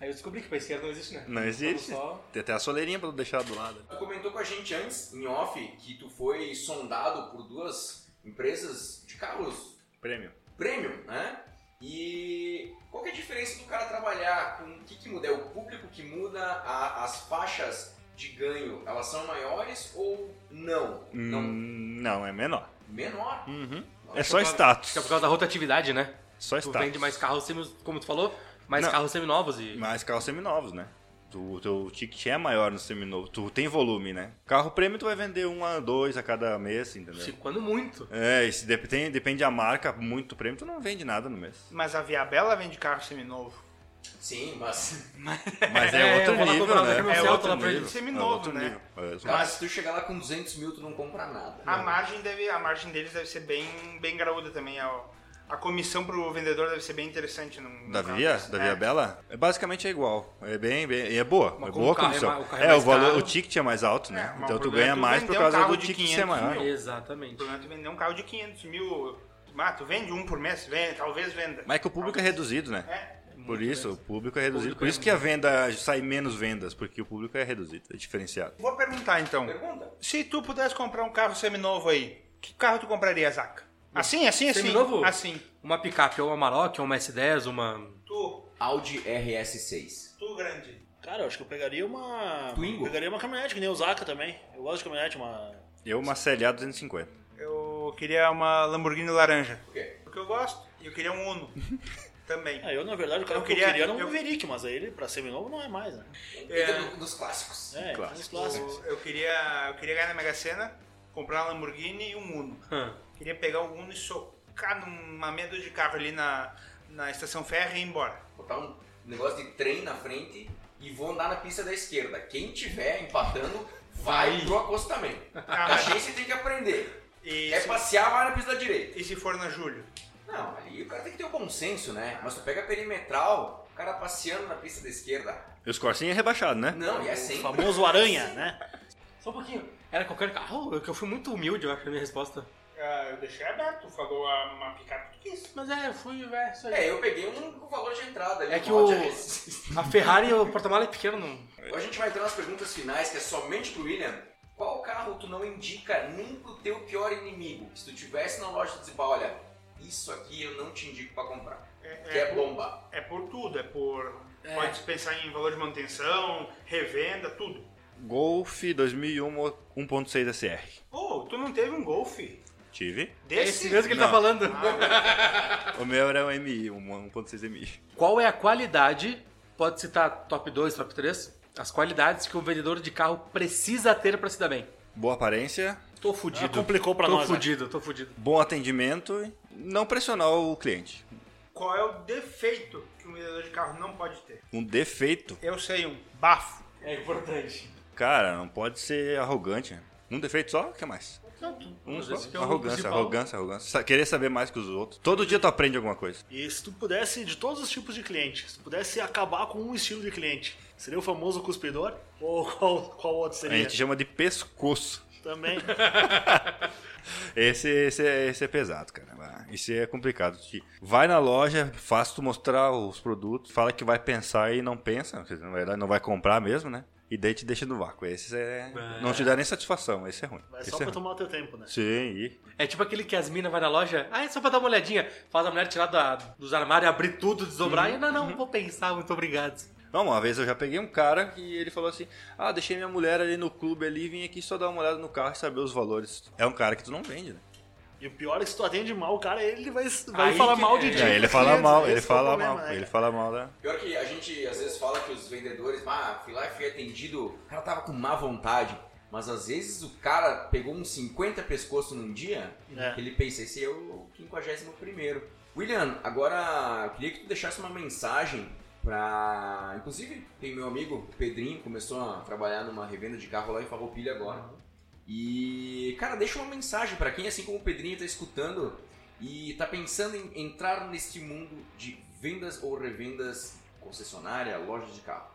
Aí eu descobri que pra esquerda não existe, né? Não existe. Só... Tem até a soleirinha pra tu deixar do lado. Tu comentou com a gente antes, em off, que tu foi sondado por duas empresas de carros. Prêmio. Prêmio, né? E qual que é a diferença do cara trabalhar com o que, que muda? É o público que muda, a, as faixas de ganho, elas são maiores ou não? Não, hum, não é menor. Menor? Uhum. Nossa, é só causa, status. Acho que é por causa da rotatividade, né? Só tu status. Tu vende mais carros, como tu falou, mais não, carros seminovos. E... Mais carros seminovos, né? O teu ticket é maior no seminovo. Tu tem volume, né? Carro prêmio tu vai vender um a dois a cada mês, entendeu? Sim, quando muito. É, isso depende, depende da marca. Muito prêmio tu não vende nada no mês. Mas a Viabella vende carro seminovo. Sim, mas... Mas é outro é, nível, né? É outro nível. Seminovo, né? Mas se tu chegar lá com duzentos mil, tu não compra nada. A, não. Margem, deve, a margem deles deve ser bem, bem graúda também, ó. A comissão pro vendedor deve ser bem interessante. No da Via? Caso, da né? Viabella? É, basicamente é igual. É bem, bem... E é boa. Mas é boa a comissão. É, mais, o, é o, valor, o ticket é mais alto, né? É, então tu ganha tu mais por causa um do ticket ser maior. Mil. Exatamente. O problema é tu vender um carro de quinhentos mil... Ah, tu vende um por mês? Vende, talvez venda. Mas é que o público talvez. É reduzido, né? É. Por muito isso, bem. O público é reduzido. Público Por isso é que a venda sai menos vendas, porque o público é reduzido, é diferenciado. Vou perguntar então. Pergunta. Se tu pudesse comprar um carro seminovo aí, que carro tu compraria, Zaca? Assim, assim, assim? Seminovo? Assim. Uma picape, ou uma Maroc, ou uma S dez, uma... Tu. Audi R S seis. Tu, grande. Cara, eu acho que eu pegaria uma... Twingo? Eu pegaria uma caminhonete, que nem o Zaca também. Eu gosto de caminhonete, uma... Eu, uma C L A duzentos e cinquenta. Eu queria uma Lamborghini laranja. Por quê? Porque eu gosto. E eu queria um Uno. Também. Ah, eu, na verdade, o carro eu queria, que eu queria era um eu... Maverick, mas aí ele, pra seminovo, não é mais, né? É, dos clássicos. É, dos clássicos. Eu, eu, queria, eu queria ganhar na Mega Sena, comprar uma Lamborghini e um Uno. Hum. Queria pegar o Uno e socar numa meia dúzia de carro ali na, na estação férrea e ir embora. Botar um negócio de trem na frente e vou andar na pista da esquerda. Quem tiver empatando, vai pro acostamento. A gente tem que aprender. E é se... passear, vai na pista da direita. E se for na Júlio? Não, ali o cara tem que ter o um bom senso, né? Mas tu pega a perimetral, o cara passeando na pista da esquerda. E os corsinhos é rebaixado, né? Não, e é sempre. O famoso aranha, né? Só um pouquinho. Era qualquer carro? Eu fui muito humilde, eu acho, a minha resposta. Ah, eu deixei aberto, tu falou uma picape que quis. Mas é, eu fui, velho, isso aí. É, eu peguei um com valor de entrada ali. É que o... a Ferrari e o porta-mala é pequeno, não. Agora a gente vai entrar nas perguntas finais, que é somente pro William. Qual carro tu não indica nem pro teu pior inimigo? Se tu tivesse na loja, tu dizia, olha... Isso aqui eu não te indico para comprar, é, que é, é bomba. É por tudo, é por... É. Pode pensar em valor de manutenção, revenda, tudo. Golf dois mil e um um ponto seis S R. Pô, oh, tu não teve um Golf? Tive. Desse? Esse mesmo que não. Ele tá falando. Ah, o meu era um M I, um um ponto seis M I. Qual é a qualidade, pode citar top dois, top três, as qualidades que um vendedor de carro precisa ter para se dar bem? Boa aparência. Tô fudido. Ah, complicou pra tô nós. Tô fudido, né? tô fudido. Bom atendimento. Não pressionar o cliente. Qual é o defeito que um vendedor de carro não pode ter? Um defeito? Eu sei, um bafo. É importante. Cara, não pode ser arrogante. Um defeito só? O que mais? Não, um só. É arrogância, arrogância, arrogância. Querer saber mais que os outros. Todo dia tu aprende alguma coisa. E se tu pudesse, de todos os tipos de cliente, se tu pudesse acabar com um estilo de cliente, seria o famoso cuspidor? Ou qual, qual outro seria? A gente chama de pescoço. Também. Esse, esse, é, esse é pesado, cara. Isso é complicado. Vai na loja, faz tu mostrar os produtos, fala que vai pensar e não pensa. Na verdade, não vai comprar mesmo, né? E daí te deixa no vácuo. Esse é... é... Não te dá nem satisfação. Esse é ruim. Mas é só pra tomar o teu tempo, né? Sim. E... É tipo aquele que as minas vai na loja, ah, é só pra dar uma olhadinha. Faz a mulher tirar da, dos armários, abrir tudo, desdobrar. Uhum. E não, não, uhum. Vou pensar, muito obrigado. Não, uma vez eu já peguei um cara e ele falou assim, ah, deixei minha mulher ali no clube ali, vim aqui só dar uma olhada no carro e saber os valores. É um cara que tu não vende, né? E o pior é que se tu atende mal o cara, ele vai, vai falar que... mal de ti. É, ele fala mal, ele fala mal, né? ele fala mal, né? Pior que a gente às vezes fala que os vendedores, ah, fui lá e fui atendido, o cara tava com má vontade. Mas às vezes o cara pegou uns cinquenta pescoços num dia, é. Ele pensa, esse é o quinquagésimo primeiro. William, agora queria que tu deixasse uma mensagem para... Inclusive, tem meu amigo Pedrinho, começou a trabalhar numa revenda de carro lá em Farroupilha agora. E, cara, deixa uma mensagem para quem, assim como o Pedrinho, está escutando e está pensando em entrar neste mundo de vendas ou revendas, concessionária, lojas de carro.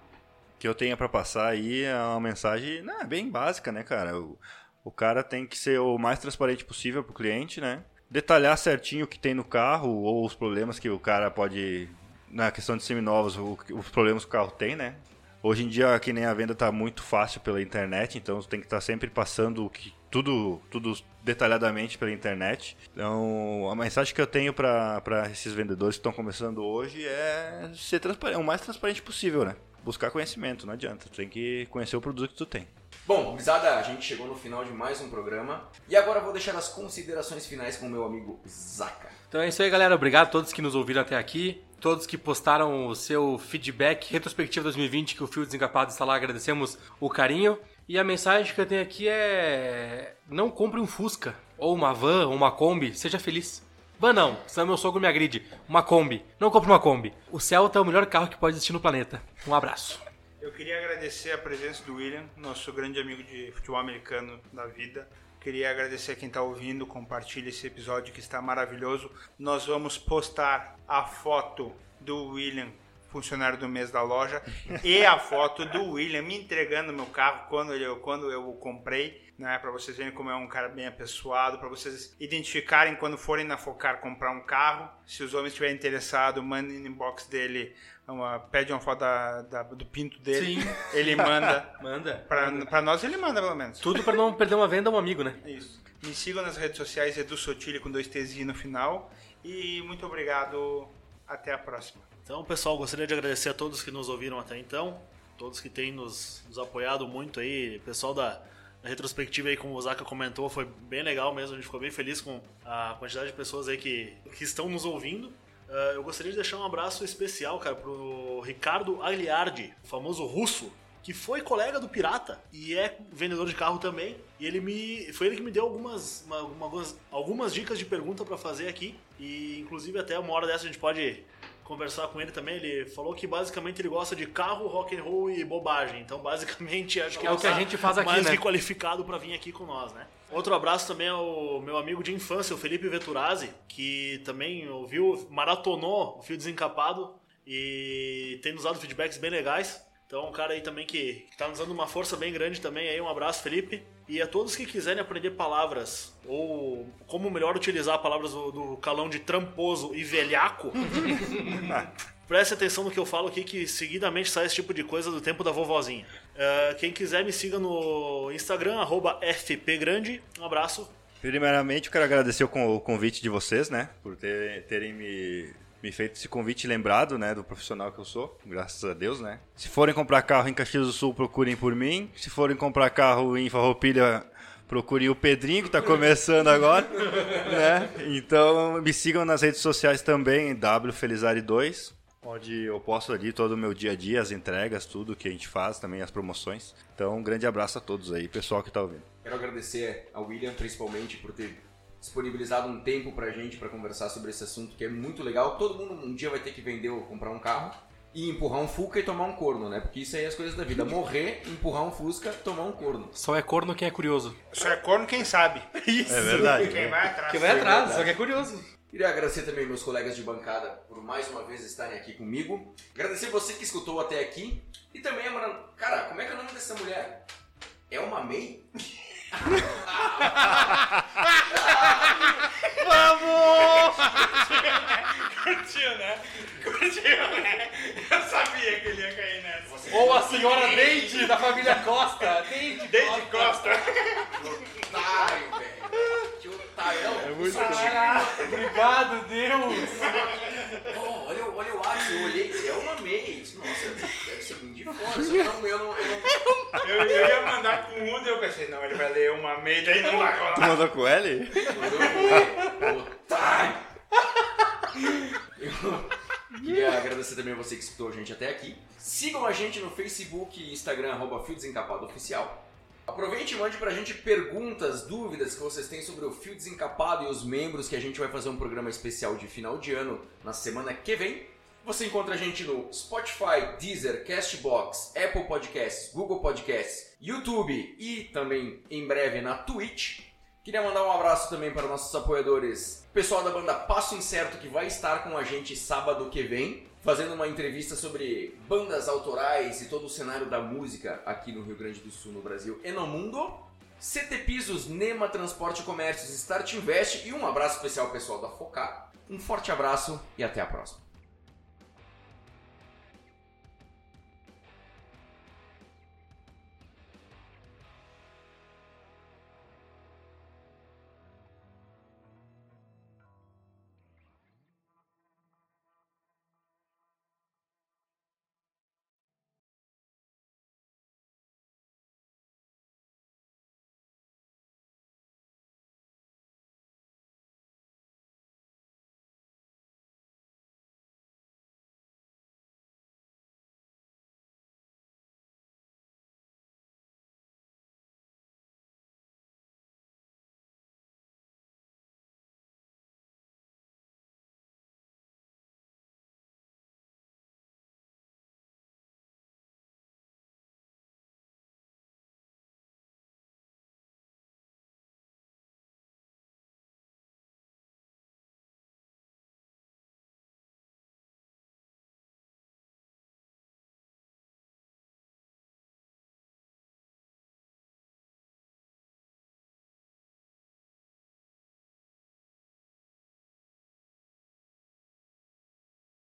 Que eu tenha para passar aí é uma mensagem não, bem básica, né, cara? O, o cara tem que ser o mais transparente possível para o cliente, né? Detalhar certinho o que tem no carro ou os problemas que o cara pode... Na questão de seminovos, o, os problemas que o carro tem, né? Hoje em dia, que nem a venda tá muito fácil pela internet, então tem que estar tá sempre passando o que, tudo, tudo detalhadamente pela internet. Então, a mensagem que eu tenho para esses vendedores que estão começando hoje é ser transparente, o mais transparente possível, né? Buscar conhecimento, não adianta, tem que conhecer o produto que tu tem. Bom, gurizada, a gente chegou no final de mais um programa e agora eu vou deixar as considerações finais com o meu amigo Zaca. Então é isso aí, galera, obrigado a todos que nos ouviram até aqui, todos que postaram o seu feedback retrospectivo dois mil e vinte que o Fio Desencapado está lá, agradecemos o carinho. E a mensagem que eu tenho aqui é: não compre um Fusca, ou uma van, ou uma Kombi, seja feliz. Van não, senão meu sogro me agride. Uma Kombi, não compre uma Kombi. O Celta é o melhor carro que pode existir no planeta. Um abraço. Eu queria agradecer a presença do William, nosso grande amigo de futebol americano da vida. Queria agradecer a quem está ouvindo, compartilhe esse episódio que está maravilhoso. Nós vamos postar a foto do William, funcionário do mês da loja, e a foto do William me entregando meu carro quando eu, quando eu o comprei, né? Para vocês verem como é um cara bem apessoado, para vocês identificarem quando forem na Focar comprar um carro. Se os homens estiverem interessados, mandem no inbox dele, uma, pede uma foto da, da, do pinto dele. Sim. Ele manda. Manda. Para nós ele manda, pelo menos. Tudo para não perder uma venda ou um amigo, né? Isso. Me sigam nas redes sociais, Edu Sotile com dois T's no final. E muito obrigado. Até a próxima. Então, pessoal, gostaria de agradecer a todos que nos ouviram até então, todos que têm nos, nos apoiado muito aí, pessoal da, da retrospectiva aí, como o Zaca comentou, foi bem legal mesmo, a gente ficou bem feliz com a quantidade de pessoas aí que, que estão nos ouvindo. Uh, eu gostaria de deixar um abraço especial, cara, pro Ricardo Agliardi, o famoso russo, que foi colega do Pirata e é vendedor de carro também, e ele me, foi ele que me deu algumas, uma, algumas, algumas dicas de pergunta para fazer aqui, e inclusive até uma hora dessa a gente pode... conversar com ele também, ele falou que basicamente ele gosta de carro, rock and roll e bobagem. Então, basicamente, acho que é o que a gente faz aqui, mais né? Qualificado para vir aqui com nós, né? Outro abraço também ao meu amigo de infância, o Felipe Vetturazzi, que também ouviu, maratonou o Fio Desencapado e tem nos dado feedbacks bem legais. Então, um cara aí também que, que tá nos dando uma força bem grande também aí, um abraço, Felipe. E a todos que quiserem aprender palavras, ou como melhor utilizar palavras do, do calão de tramposo e velhaco, preste atenção no que eu falo aqui, que seguidamente sai esse tipo de coisa do tempo da vovozinha. Uh, quem quiser me siga no Instagram, arroba F P grande, um abraço. Primeiramente, eu quero agradecer o convite de vocês, né, por ter, terem me... me feito esse convite lembrado, né, do profissional que eu sou, graças a Deus, né. Se forem comprar carro em Caxias do Sul, procurem por mim. Se forem comprar carro em Farroupilha, procurem o Pedrinho, que tá começando agora, né. Então, me sigam nas redes sociais também, W Felizari dois, onde eu posto ali todo o meu dia a dia, as entregas, tudo que a gente faz, também as promoções. Então, um grande abraço a todos aí, pessoal que tá ouvindo. Quero agradecer ao William, principalmente, por ter disponibilizado um tempo pra gente pra conversar sobre esse assunto que é muito legal. Todo mundo um dia vai ter que vender ou comprar um carro e empurrar um Fusca e tomar um corno, né? Porque isso aí é as coisas da vida. Morrer, empurrar um Fusca, tomar um corno. Só é corno quem é curioso. Só é corno quem sabe. Isso. É verdade. Quem é. vai atrás. Quem vai atrás, é só que é curioso. Queria agradecer também meus colegas de bancada por mais uma vez estarem aqui comigo. Agradecer você que escutou até aqui. E também, cara, como é que é o nome dessa mulher? É uma May? Vamos! Curtiu, né? Curtiu, né? Eu sabia que ele ia cair nessa. Ou a senhora Deide, da família Costa. Deide Costa. Que otário, velho. Que otário. É muito bom. Obrigado, Deus. Oh, olha, olha o ar, eu olhei. É uma meia. Nossa, deve ser muito de fora. Eu não... Eu não, eu não... Eu, eu ia mandar com o U, eu pensei, não, ele vai ler uma meia e não vai rolar. Tu mandou com L? Mandou com otário! Eu queria agradecer também a você que escutou a gente até aqui. Sigam a gente no Facebook e Instagram, arroba Fio Desencapado Oficial. Aproveite e mande pra gente perguntas, dúvidas que vocês têm sobre o Fio Desencapado e os membros, que a gente vai fazer um programa especial de final de ano na semana que vem. Você encontra a gente no Spotify, Deezer, Castbox, Apple Podcasts, Google Podcasts, YouTube e também em breve na Twitch. Queria mandar um abraço também para nossos apoiadores, o pessoal da banda Passo Incerto, que vai estar com a gente sábado que vem, fazendo uma entrevista sobre bandas autorais e todo o cenário da música aqui no Rio Grande do Sul, no Brasil e no mundo. C T Pisos, Nema Transporte Comércios, Start Invest e um abraço especial pessoal da Focar. Um forte abraço e até a próxima.